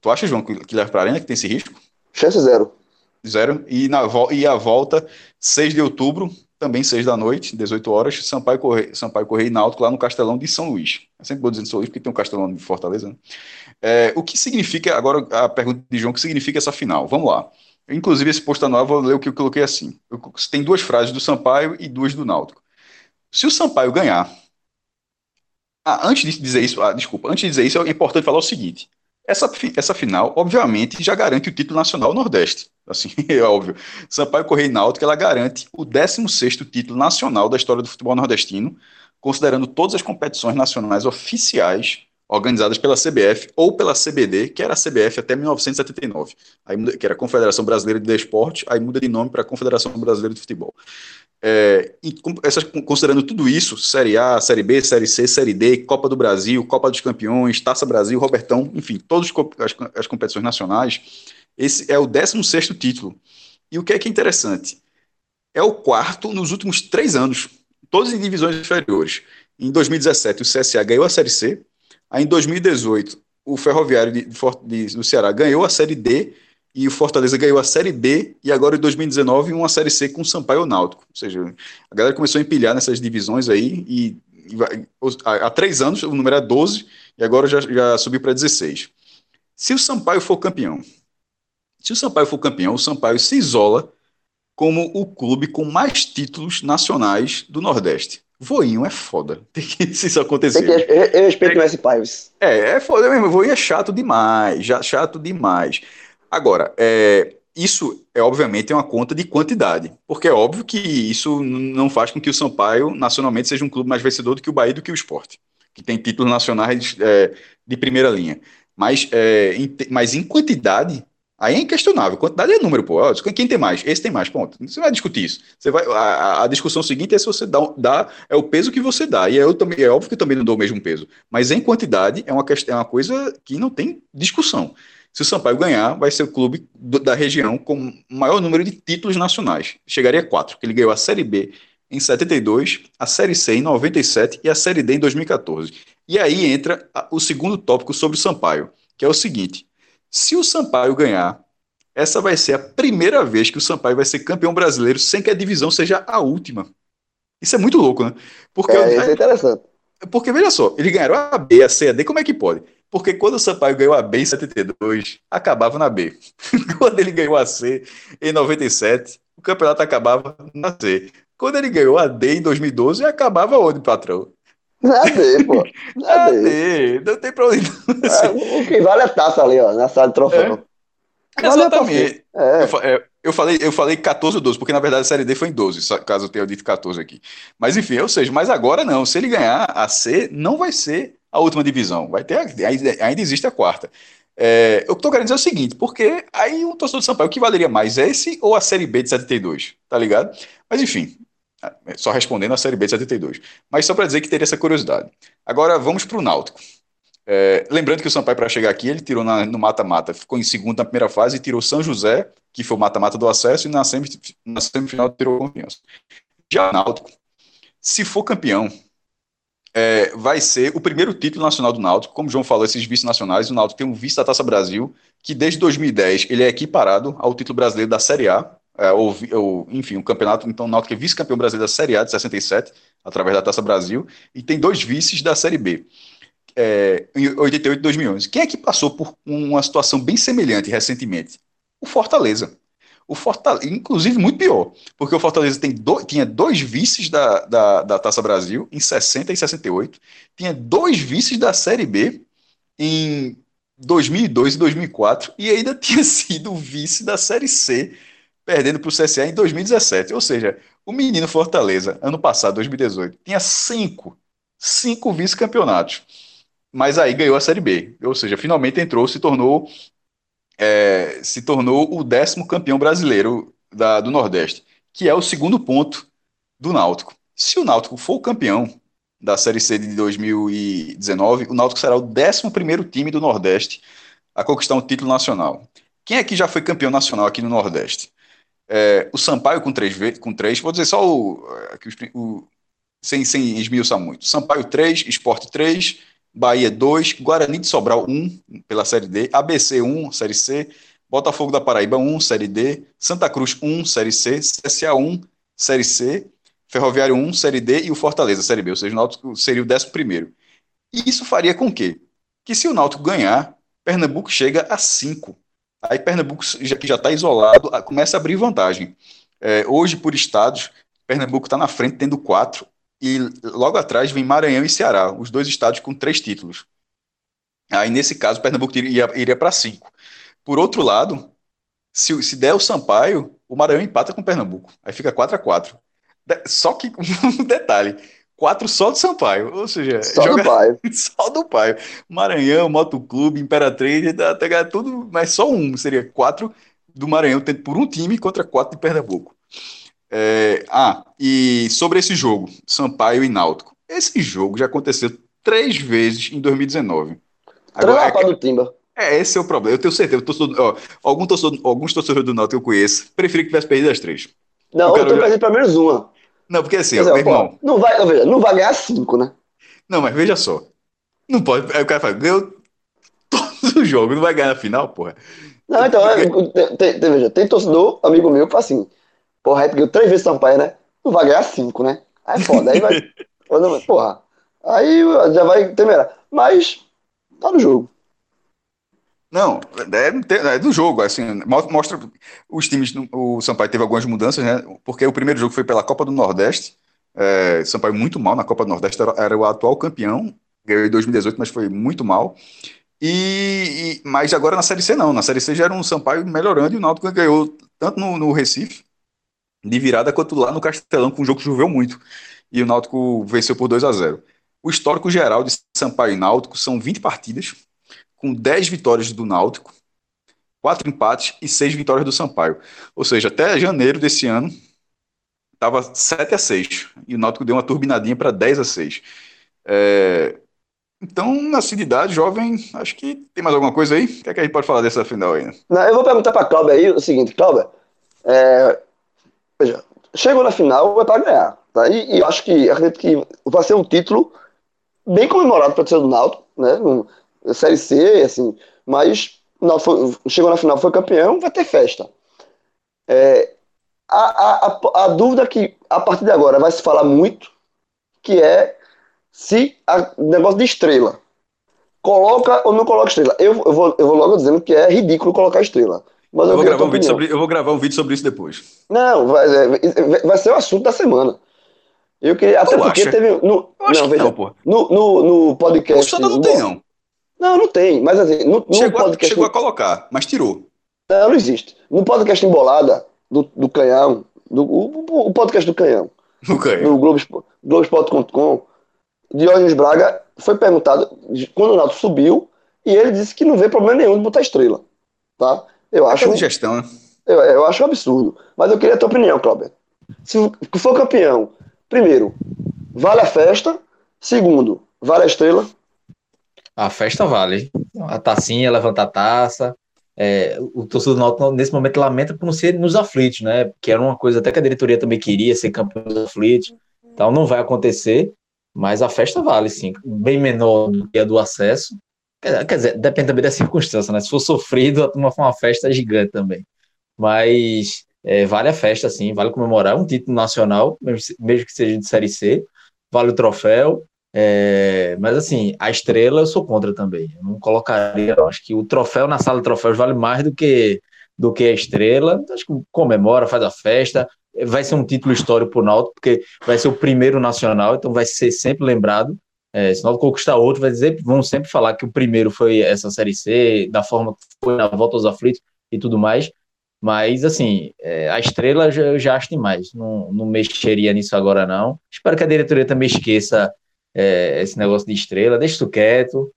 Tu acha, João, que leva para a Arena, que tem esse risco? Chance zero. E a volta, 6 de outubro, também 6 da noite, 18 horas, Sampaio Corrêa e Náutico lá no Castelão de São Luís. Eu sempre vou dizendo São Luís porque tem um Castelão de Fortaleza, né? O que significa, agora a pergunta de João, o que significa essa final? Vamos lá. Inclusive esse post anual, eu vou ler o que eu coloquei assim. Tem 2 frases do Sampaio e 2 do Náutico. Se o Sampaio ganhar... Antes de dizer isso, é importante falar o seguinte. Essa final, obviamente, já garante o título nacional Nordeste. Assim, é óbvio. Sampaio Corrêa e Náutico, ela garante o 16º título nacional da história do futebol nordestino, considerando todas as competições nacionais oficiais organizadas pela CBF ou pela CBD, que era a CBF até 1979, aí, que era a Confederação Brasileira de Desportos, aí muda de nome para a Confederação Brasileira de Futebol. Considerando tudo isso, Série A, Série B, Série C, Série D, Copa do Brasil, Copa dos Campeões, Taça Brasil, Robertão, enfim, todas as competições nacionais, esse é o 16º título. E o que é interessante? É o 4º nos últimos 3 anos, todos em divisões inferiores. Em 2017, o CSA ganhou a Série C, aí em 2018, o Ferroviário do Ceará ganhou a Série D, e o Fortaleza ganhou a Série B, e agora em 2019 uma Série C com o Sampaio e o Náutico. Ou seja, a galera começou a empilhar nessas divisões aí, há 3 anos o número era 12, e agora já subiu para 16. Se o Sampaio for campeão, o Sampaio se isola como o clube com mais títulos nacionais do Nordeste. Voinho é foda, tem que, se isso acontecer. Eu respeito o Sampaio. É foda mesmo, Voinho é chato demais. Agora, isso obviamente é uma conta de quantidade, porque é óbvio que isso não faz com que o Sampaio nacionalmente seja um clube mais vencedor do que o Bahia e do que o Sport, que tem títulos nacionais de primeira linha. Mas em quantidade... Aí é inquestionável, quantidade é número, pô. Quem tem mais? Esse tem mais, ponto. Você vai discutir isso. A discussão seguinte é se você dá é o peso que você dá. E é óbvio que eu também não dou o mesmo peso. Mas em quantidade é uma coisa que não tem discussão. Se o Sampaio ganhar, vai ser o clube da região com maior número de títulos nacionais. Chegaria a 4, porque ele ganhou a Série B em 72, a Série C em 97 e a Série D em 2014. E aí entra o segundo tópico sobre o Sampaio, que é o seguinte... Se o Sampaio ganhar, essa vai ser a primeira vez que o Sampaio vai ser campeão brasileiro sem que a divisão seja a última. Isso é muito louco, né? Isso é interessante. Porque, veja só, eles ganharam a B, a C, a D, como é que pode? Porque quando o Sampaio ganhou a B em 72, acabava na B. Quando ele ganhou a C em 97, o campeonato acabava na C. Quando ele ganhou a D em 2012, acabava onde, patrão? Na D, não tem problema. O que vale é a taça ali, ó, na sala de troféu. Exatamente. Eu falei 14 ou 12, porque na verdade a Série D foi em 12, caso eu tenha dito 14 aqui. Mas enfim, ou seja, mas agora não. Se ele ganhar a C, não vai ser a última divisão. Vai ter ainda existe a quarta. Eu estou querendo dizer o seguinte, porque aí o torcedor do Sampaio, o que valeria mais, esse ou a Série B de 72? Tá ligado? Mas enfim... Só respondendo a Série B de 72. Mas só para dizer que teria essa curiosidade. Agora vamos para o Náutico. Lembrando que o Sampaio, para chegar aqui, ele tirou no mata-mata, ficou em segundo na primeira fase e tirou São José, que foi o mata-mata do acesso, e na semifinal tirou Confiança. Já o Náutico, se for campeão, vai ser o primeiro título nacional do Náutico. Como o João falou, esses vice-nacionais, o Náutico tem um vice da Taça Brasil, que desde 2010 ele é equiparado ao título brasileiro da Série A. Enfim, um campeonato, então o Náutico é vice-campeão brasileiro da Série A de 67, através da Taça Brasil, e tem dois vices da Série B, em 88 e 2011. Quem é que passou por uma situação bem semelhante recentemente? O Fortaleza. O Fortaleza, inclusive muito pior, porque o Fortaleza tinha dois vices da Taça Brasil em 60 e 68, tinha dois vices da Série B em 2002 e 2004 e ainda tinha sido vice da Série C, perdendo para o CSA em 2017. Ou seja, o menino Fortaleza, ano passado, 2018, tinha cinco vice-campeonatos, mas aí ganhou a Série B, ou seja, finalmente entrou, se tornou o 10º campeão brasileiro do Nordeste, que é o segundo ponto do Náutico. Se o Náutico for o campeão da Série C de 2019, o Náutico será o 11º time do Nordeste a conquistar um título nacional. Quem é que já foi campeão nacional aqui no Nordeste? O Sampaio com 3, vou dizer só sem esmiuçar muito. Sampaio 3, Sport 3, Bahia 2, Guarani de Sobral 1 pela Série D, ABC 1, Série C, Botafogo da Paraíba 1, Série D, Santa Cruz 1, Série C, CSA 1, Série C, Ferroviário 1, Série D e o Fortaleza, Série B, ou seja, o Náutico seria o 11º. E isso faria com que se o Náutico ganhar, Pernambuco chega a 5. Aí Pernambuco, que já está isolado, começa a abrir vantagem. Hoje, por estados, Pernambuco está na frente tendo 4, e logo atrás vem Maranhão e Ceará, os dois estados com 3 títulos. Aí, nesse caso, Pernambuco iria para 5. Por outro lado, se der o Sampaio, o Maranhão empata com Pernambuco. Aí fica 4-4. Só que, um detalhe, 4 só do Sampaio, ou seja... Só do Paio. Maranhão, Motoclube, Imperatriz, até tudo, mas só um, seria 4 do Maranhão por um time contra 4 de Pernambuco. E sobre esse jogo, Sampaio e Náutico. Esse jogo já aconteceu 3 vezes em 2019. Agora, esse é o problema. Eu tenho certeza. Alguns torcedores do Náutico eu conheço preferiram que tivesse perdido as 3. Não, eu tô perdendo pelo menos uma. Não, porque assim, meu irmão... Não vai ganhar 5, né? Não, mas veja só. Não pode... Aí o cara fala, ganhou todos os jogos, não vai ganhar na final, porra. Não, então, veja, tem torcedor, amigo meu, que fala assim... Porra, aí pegou 3 vezes Sampaio, né? Não vai ganhar 5, né? Aí foda, aí vai... Porra, aí já vai temerar. Mas tá no jogo. Não, é do jogo, assim, mostra os times, o Sampaio teve algumas mudanças, né? Porque o primeiro jogo foi pela Copa do Nordeste, Sampaio muito mal na Copa do Nordeste, era o atual campeão, ganhou em 2018, mas foi muito mal. Mas agora na Série C não, na Série C já era um Sampaio melhorando e o Náutico ganhou tanto no Recife, de virada, quanto lá no Castelão, com um jogo que choveu muito. E o Náutico venceu por 2-0. O histórico geral de Sampaio e Náutico são 20 partidas, com 10 vitórias do Náutico, 4 empates e 6 vitórias do Sampaio. Ou seja, até janeiro desse ano, estava 7-6. E o Náutico deu uma turbinadinha para 10-6. Então, assim, de idade, jovem, acho que tem mais alguma coisa aí? O que é que a gente pode falar dessa final aí? Né? Não, eu vou perguntar para Clauber aí o seguinte, Clauber, veja, chegou na final, é para ganhar, tá? E eu acredito que vai ser um título bem comemorado para o torcedor do Náutico, né? Série C, assim, mas o Náutico chegou na final, foi campeão, vai ter festa. A dúvida que a partir de agora vai se falar muito, que é se o negócio de estrela coloca ou não coloca estrela. Eu vou logo dizendo que é ridículo colocar estrela. Mas eu vou gravar um vídeo sobre isso depois. Não, vai ser o assunto da semana. Eu queria. Até eu porque acho. Teve. No podcast. O não tem, não. Não, não tem. Mas assim, no podcast. Chegou a colocar, mas tirou. Não, não existe. No podcast Embolada, do Canhão. O podcast do Canhão. Do Canhão. Do Globoesporte.com. Diógenes Braga foi perguntado quando o Náutico subiu. E ele disse que não vê problema nenhum de botar estrela. Tá? Eu acho um absurdo. Mas eu queria a tua opinião, Clauber. Se for campeão, primeiro, vale a festa. Segundo, vale a estrela. A festa vale. A tacinha, levanta a taça. O torcedor do Náutico, nesse momento, lamenta por não ser nos aflitos, né? Que era uma coisa até que a diretoria também queria, ser campeão dos aflitos. Então não vai acontecer. Mas a festa vale, sim. Bem menor do que a do acesso. Quer dizer, depende também da circunstância, né? Se for sofrido, foi uma festa gigante também. Mas vale a festa, sim, vale comemorar um título nacional, mesmo que seja de Série C. vale o troféu, mas assim, a estrela eu sou contra também, eu não colocaria, eu acho que o troféu na sala de troféus vale mais do que a estrela, acho que comemora, faz a festa, vai ser um título histórico pro Náutico, porque vai ser o primeiro nacional, então vai ser sempre lembrado, se o Náutico conquistar outro, vão sempre falar que o primeiro foi essa Série C, da forma que foi na volta aos aflitos e tudo mais, mas assim, a estrela eu já acho demais, não mexeria nisso agora não, espero que a diretoria também esqueça esse negócio de estrela, deixa isso quieto,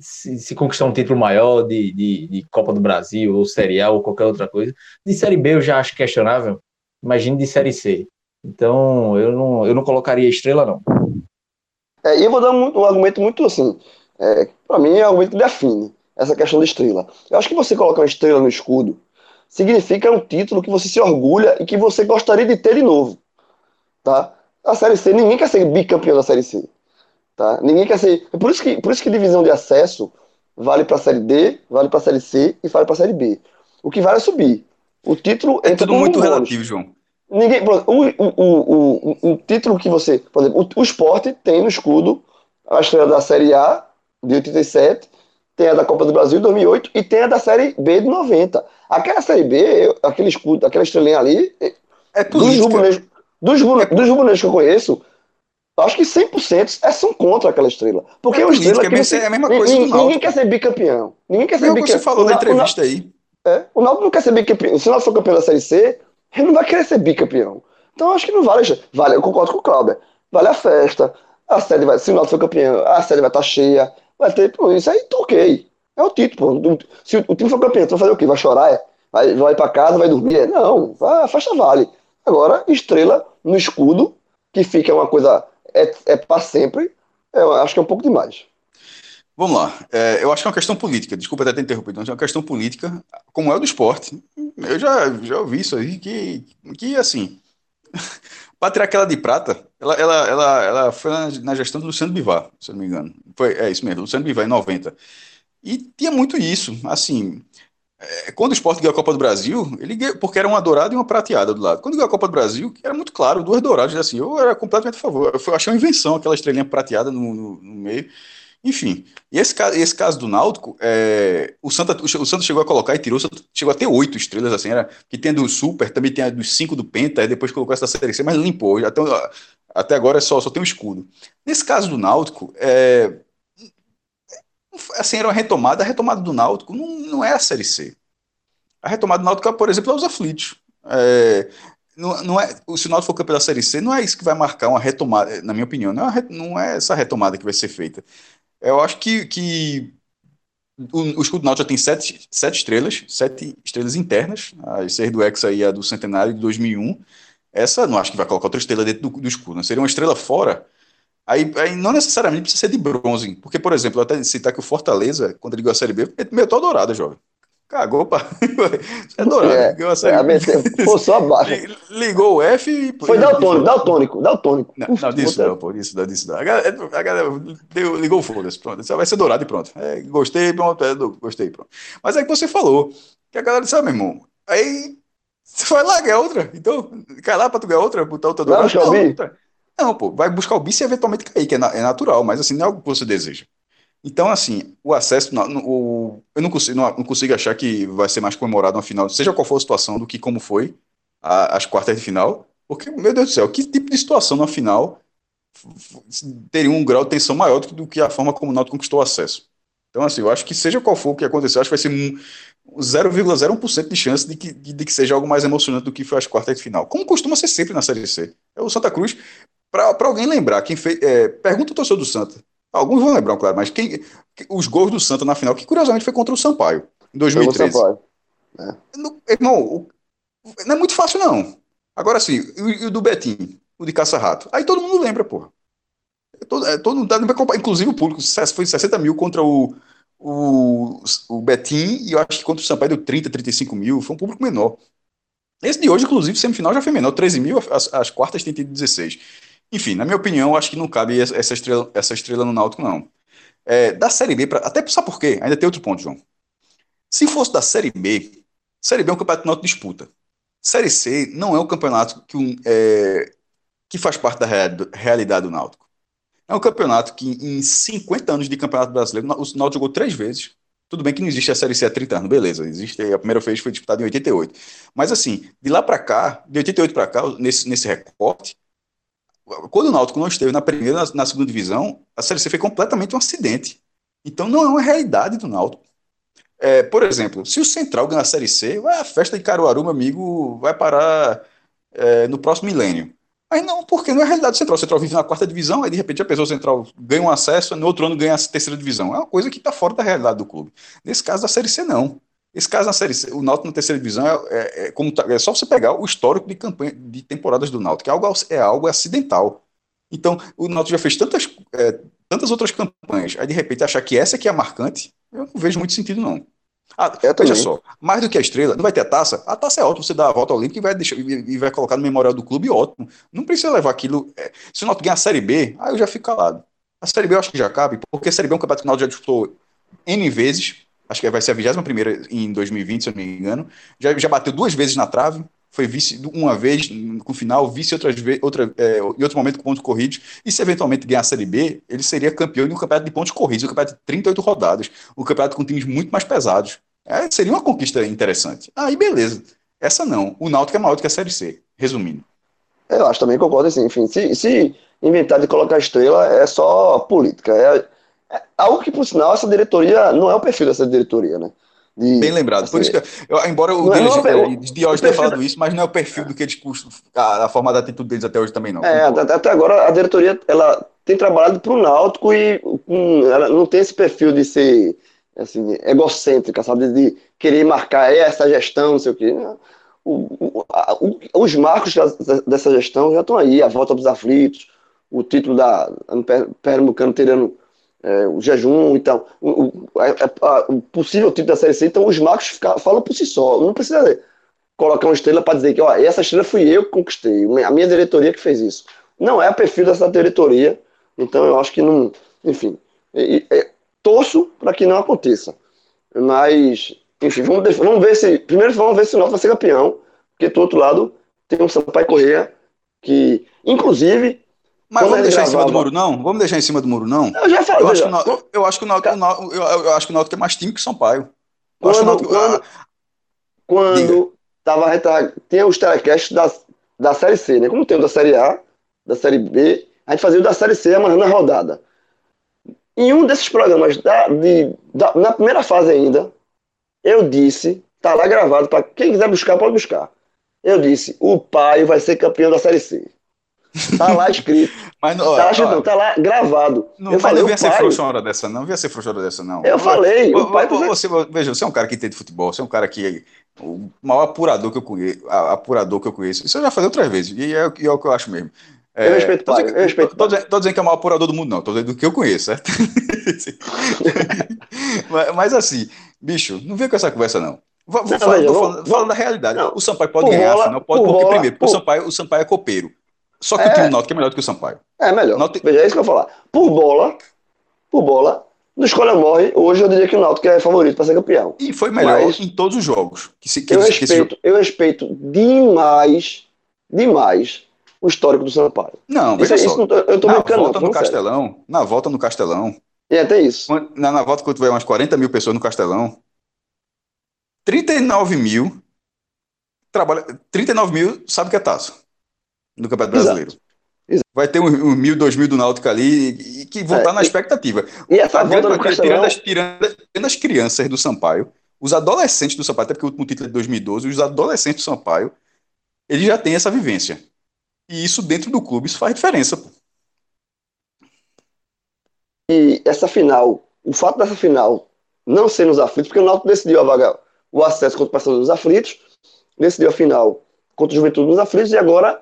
se conquistar um título maior de Copa do Brasil ou Série A ou qualquer outra coisa, de Série B eu já acho questionável, imagino de Série C, então eu não colocaria estrela não. E eu vou dar um argumento muito assim, para mim é um argumento que define essa questão de estrela. Eu acho que você colocar uma estrela no escudo significa um título que você se orgulha e que você gostaria de ter de novo, tá? A Série C, ninguém quer ser bicampeão da Série C. Tá? Ninguém quer ser. Por isso que divisão de acesso vale para a Série D, vale para a Série C e vale para a Série B. O que vale é subir. O título é tudo muito relativo, João. Ninguém, o título que você. Por exemplo, o Sport tem no escudo a estrela da Série A de 87, tem a da Copa do Brasil de 2008 e tem a da Série B de 90. Aquela Série B, aquele escudo, aquela estrelinha ali. É política. Dos rubro-negros que eu conheço. Acho que 100% são contra aquela estrela. Porque o estrela que você, é a mesma coisa. Ninguém quer ser bicampeão. Ninguém quer ser bicampeão. Você falou na entrevista aí. O Náutico não quer ser bicampeão. Se o Náutico for campeão da Série C, ele não vai querer ser bicampeão. Então acho que não vale. Eu concordo com o Clauber. Vale a festa. A sede vai, se o Náutico for campeão, a sede vai estar cheia. Vai ter isso aí, tá ok. É o título, pô. Se o time for campeão, tu vai fazer o quê? Vai chorar? Vai pra casa, vai dormir? Não, a festa vale. Agora, estrela no escudo, que fica uma coisa. É para sempre, eu acho que é um pouco demais. Vamos lá, eu acho que é uma questão política, desculpa até ter interrompido, mas é uma questão política, como é o do esporte, eu já ouvi isso aí, que assim, para tirar aquela de prata, ela foi na gestão do Luciano Bivar, se eu não me engano, é isso mesmo, Luciano Bivar em 90, e tinha muito isso, assim, quando o Sport ganhou a Copa do Brasil, porque era uma dourada e uma prateada do lado. Quando ganhou a Copa do Brasil, era muito claro, duas douradas, assim, eu era completamente a favor. Eu achei uma invenção, aquela estrelinha prateada no meio. Enfim, e esse caso do Náutico, o Santos chegou a colocar e tirou, chegou a ter 8 estrelas, assim, era, que tem a do Super, também tem a dos 5 do Penta, aí depois colocou essa da Série C, mas limpou, até agora só tem um escudo. Nesse caso do Náutico, assim, era uma retomada, a retomada do Náutico não é a Série C. A retomada do Náutico, por exemplo, é os aflitos. Não é, se o Náutico for campeão da Série C, não é isso que vai marcar uma retomada, na minha opinião. Não é essa retomada que vai ser feita. Eu acho que o escudo do Náutico já tem 7 estrelas internas, as 6 do Hexa e a do Centenário de 2001. Essa, não acho que vai colocar outra estrela dentro do escudo. Né? Seria uma estrela fora. Aí não necessariamente precisa ser de bronze, porque, por exemplo, eu até citar que o Fortaleza, quando ele ganhou a Série B, ele meteu a dourada, jovem. Cagou, pá. É dourada, ganhou a Série B. Pô, só abaixo. Ligou o F e... Foi daltônico. Não, disso não. A galera ligou o foda-se, pronto. Vai ser dourado e pronto. Gostei, pronto. Mas aí que você falou, que a galera disse, meu irmão, aí você vai lá ganhar outra. Então, cai lá pra tu ganhar outra, botar outra dourada. Não, pô, vai buscar o bis e eventualmente cair, que é natural, mas assim, não é algo que você deseja. Então, assim, o acesso, eu não consigo achar que vai ser mais comemorado uma final, seja qual for a situação, do que como foi as quartas de final, porque, meu Deus do céu, que tipo de situação na final teria um grau de tensão maior do que a forma como o Náutico conquistou o acesso? Então, assim, eu acho que seja qual for o que aconteceu, acho que vai ser 0,01% de chance de que seja algo mais emocionante do que foi as quartas de final, como costuma ser sempre na Série C. É o Santa Cruz... Para alguém lembrar, quem fez, pergunta o torcedor do Santa. Alguns vão lembrar, claro, mas os gols do Santa na final, que curiosamente foi contra o Sampaio, em 2013. Irmão, não é muito fácil, não. Agora sim, e o do Betinho, o de caça-rato. Aí todo mundo lembra, porra. Todo mundo vai comparar, inclusive o público, foi 60 mil contra o Betinho, e eu acho que contra o Sampaio deu 30, 35 mil, foi um público menor. Esse de hoje, inclusive, semifinal já foi menor, 13 mil, as quartas tem tido 16. Enfim, na minha opinião, eu acho que não cabe essa estrela no Náutico, não. Da Série B, até sabe por quê? Ainda tem outro ponto, João. Se fosse da Série B é um campeonato que o Náutico disputa. Série C não é um campeonato que que faz parte da realidade do Náutico. É um campeonato que, em 50 anos de campeonato brasileiro, o Náutico jogou 3 vezes. Tudo bem que não existe a Série C há 30 anos, beleza. Existe, a primeira vez foi disputada em 88. Mas, assim, de lá para cá, de 88 para cá, nesse recorte, quando o Náutico não esteve na primeira, na segunda divisão, a Série C foi completamente um acidente. Então, não é uma realidade do Náutico. É, por exemplo, se o Central ganhar a Série C, a festa de Caruaru, meu amigo, vai parar no próximo milênio. Mas não, porque não é a realidade do Central. O Central vive na 4ª divisão, aí de repente a pessoa Central ganha um acesso, no outro ano ganha a 3ª divisão. É uma coisa que está fora da realidade do clube. Nesse caso da Série C, não. Nesse caso da Série C, o Náutico na 3ª divisão é só você pegar o histórico de campanha de temporadas do Náutico, que é algo acidental. Então, o Náutico já fez tantas outras campanhas, aí de repente achar que essa aqui é a marcante, eu não vejo muito sentido, não. Veja só, mais do que a estrela, não vai ter a taça é ótima, você dá a volta olímpica e vai colocar no memorial do clube, ótimo, não precisa levar aquilo, se o Náutico ganhar a Série B, aí eu já fico calado. A Série B eu acho que já cabe, porque a Série B é um campeonato que o Náutico já disputou N vezes, acho que vai ser a 21ª em 2020, se eu não me engano, já bateu 2 vezes na trave, foi vice uma vez com o final, vice em outro momento com pontos corridos, e se eventualmente ganhar a Série B, ele seria campeão de um campeonato de pontos corridos, um campeonato de 38 rodadas, um campeonato com times muito mais pesados. Seria uma conquista interessante. Aí beleza, essa não, o Náutico é maior do que a Série C, resumindo. Eu acho também, concordo assim, enfim, se inventar de colocar estrela é só política, é algo que por sinal essa diretoria, não é o perfil dessa diretoria, né? Bem lembrado, assim, por isso que embora o Diógenes tenha falado isso, mas não é o perfil do que eles custam, a forma da atitude deles até hoje também não. Até agora a diretoria ela tem trabalhado para o Náutico e ela não tem esse perfil de ser assim, egocêntrica, sabe? De querer marcar essa gestão, não sei o quê. Os marcos dessa gestão já estão aí, a volta dos Aflitos, o título da Pernambucano tirando. O jejum, então, o possível título da Série C, então os marcos falam por si só, não precisa colocar uma estrela para dizer que essa estrela fui eu que conquistei, a minha diretoria que fez isso. Não é o perfil dessa diretoria, então eu acho que não, enfim, torço para que não aconteça, mas, enfim, vamos ver se o Náutico vai ser campeão, porque do outro lado tem um Sampaio Corrêa, que inclusive... Mas vamos deixar em cima do muro, não? Vamos deixar em cima do muro, não? Eu já falei. Eu acho que o Náutico tem mais time que o Sampaio. Quando tava tinha os telecasts da Série C, né? Como tem o da Série A, da Série B, a gente fazia o da Série C amanhã na rodada. Em um desses programas, na primeira fase ainda, eu disse, tá lá gravado, para quem quiser buscar, pode buscar. Eu disse, o Paio vai ser campeão da Série C. Tá lá escrito. Mas não, tá lá gravado. Não ia ser frouxo dessa, não. Eu falei. Veja, você é um cara que entende futebol, você é um cara que é o maior apurador que eu conheço. Isso eu já falei 3 vezes, e é o que eu acho mesmo. Eu respeito o Paio. Tô dizendo que é o maior apurador do mundo, não. Tô dizendo do que eu conheço, certo? mas assim, bicho, não vem com essa conversa, não. Falando da realidade. Não. O Sampaio pode ganhar a final, porque primeiro, o Sampaio é copeiro. Só que o time do Náutico é melhor do que o Sampaio. É melhor. Veja, é isso que eu vou falar. Por bola, no escolha morre, hoje eu diria que o Náutico é favorito para ser campeão. E foi melhor em todos os jogos. Eu respeito demais o histórico do Sampaio. Não, veja só. Eu tô brincando. Na volta no Castelão. E até isso. Na volta, quando tiver umas 40 mil pessoas no Castelão, 39 mil sabe que é taça. No Campeonato Brasileiro. Exato. Vai ter um 1.000, 2.000 do Náutico ali e que vão estar na expectativa. E essa volta do Castelão... Tirando as crianças do Sampaio, os adolescentes do Sampaio, até porque o último título é de 2012, os adolescentes do Sampaio, eles já têm essa vivência. E isso dentro do clube, isso faz diferença. Pô. E essa final, o fato dessa final não ser nos Aflitos, porque o Náutico decidiu a vaga, o acesso contra o Paysandu dos Aflitos, decidiu a final contra o Juventude dos Aflitos e agora...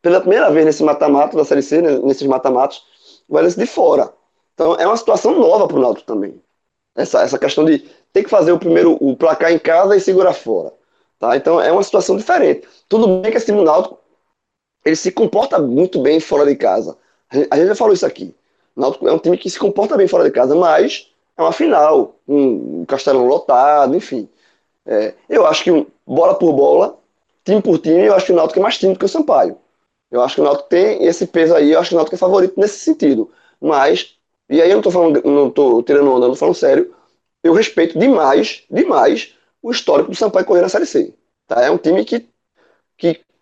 Pela primeira vez nesse mata-mata da Série C, nesses mata-matos, o Wallace de fora. Então é uma situação nova para o Náutico também. Essa questão de ter que fazer o placar em casa e segurar fora. Tá? Então é uma situação diferente. Tudo bem que esse time do Náutico ele se comporta muito bem fora de casa. A gente já falou isso aqui. O Náutico é um time que se comporta bem fora de casa, mas é uma final. Um Castelão lotado, enfim. Eu acho que bola por bola, time por time, eu acho que o Náutico é mais time do que o Sampaio. Eu acho que o Náutico tem esse peso aí, eu acho que o Náutico é favorito nesse sentido. Mas, e aí eu não tô falando, não tô tirando onda, não tô falando sério, eu respeito demais, demais o histórico do Sampaio Corrêa na Série C. Tá? É um time que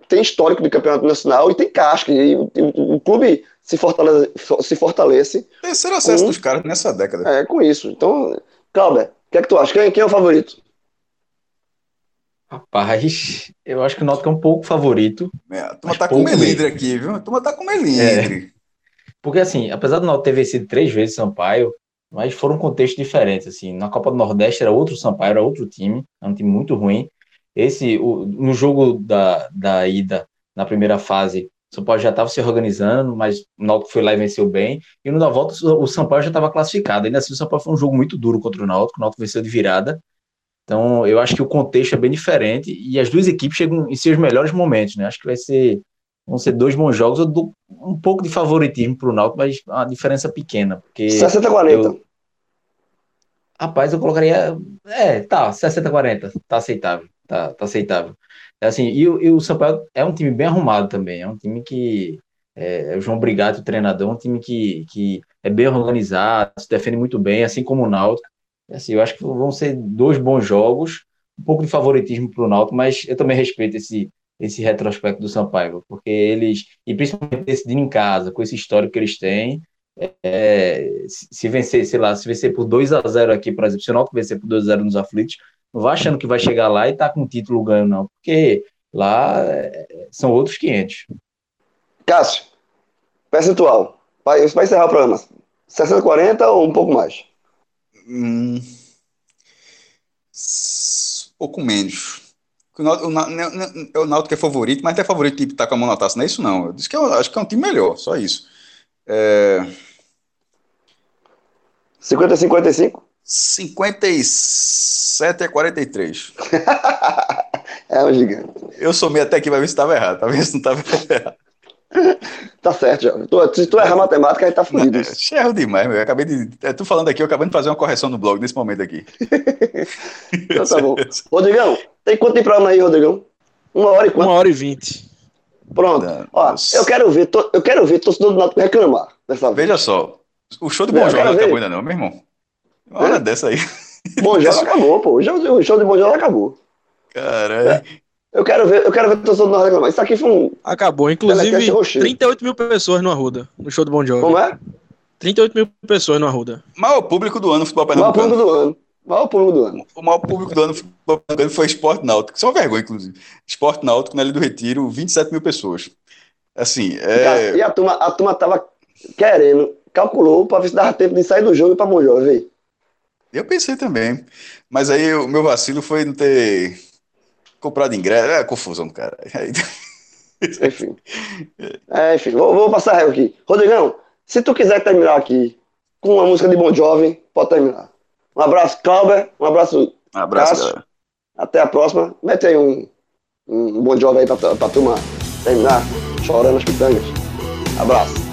tem histórico de campeonato nacional e tem casca. E o clube se fortalece. Terceiro acesso dos caras nessa década. É, com isso. Então, Clauber, o que é que tu acha? Quem é o favorito? Rapaz, eu acho que o Náutico é um pouco favorito. A turma tá com melindre aqui, viu? A turma tá com melindre. É, porque assim, apesar do Náutico ter vencido 3 vezes Sampaio, mas foram contextos diferentes. Assim, na Copa do Nordeste era outro Sampaio, era outro time, era um time muito ruim. No jogo da ida, na primeira fase, o Sampaio já estava se organizando, mas o Náutico foi lá e venceu bem. E no da volta, o Sampaio já estava classificado. Ainda assim, o Sampaio foi um jogo muito duro contra o Náutico venceu de virada. Então, eu acho que o contexto é bem diferente e as duas equipes chegam em seus melhores momentos, né? Acho que vão ser 2 bons jogos. Eu dou um pouco de favoritismo para o Náutico, mas uma diferença pequena. Porque 60-40. Rapaz, eu colocaria... tá, 60-40. Tá aceitável. Tá aceitável. É assim, e o Sampaio é um time bem arrumado também. É um time que... o João Brigato, o treinador, é um time que é bem organizado, se defende muito bem, assim como o Náutico. Assim, eu acho que vão ser 2 bons jogos, um pouco de favoritismo para o Náutico, mas eu também respeito esse retrospecto do Sampaio, porque eles, e principalmente decidindo em casa, com esse histórico que eles têm, se vencer por 2-0 aqui, por exemplo, se o Náutico vencer por 2-0 nos Aflitos, não vai achando que vai chegar lá e tá com o título ganho, não, porque lá são outros 500. Cássio, percentual, vai encerrar o programa, 60-40 ou um pouco mais? Pouco menos. O Náutico é favorito, mas não é favorito tipo tá com a mão na taça, não é isso não. Eu disse que eu acho que é um time melhor, só isso. 50-55? 57-43. É um gigante. Eu somei até aqui, vai ver se estava errado. Tá vendo se não estava errado. Tá certo, Jovem. Se tu errar a matemática, a gente tá fudido. Erro demais, meu. Tu falando aqui, eu acabei de fazer uma correção no blog nesse momento aqui. Então tá bom. Rodrigão, tem quanto de programa aí, Rodrigão? 1 hora e quanto? 1h20. Pronto. Ó, eu quero ver torcedor do Náutico reclamar dessa vez. Veja só, o show de Bon Jovi não acabou ainda não, meu irmão. Uma hora dessa aí. Bon Jovi acabou, pô. O show de Bon Jovi acabou. Caralho. Eu quero ver torcedor do Náutico reclamar. Isso aqui foi um... Acabou. Inclusive, 38 mil pessoas no Arruda, no show do Bon Jovi. Como é? 38 mil pessoas no Arruda. Maior público do ano no futebol pernambucano. O maior público do ano no futebol pernambucano foi Sport Náutico. Isso é uma vergonha, inclusive. Sport Náutico, na Ilha do Retiro, 27 mil pessoas. Assim, E a turma tava querendo, calculou pra ver se dava tempo de sair do jogo e pra Bon Jovi. Eu pensei também. Mas aí o meu vacilo foi não ter... comprado ingresso, confusão, cara. Enfim, vou passar a régua aqui. Rodrigão, se tu quiser terminar aqui com uma música de Bon Jovi, pode terminar. Um abraço, Clauber, um abraço, Cássio. Até a próxima. Mete aí um Bon Jovi aí pra turma terminar chorando as pitangas. Abraço.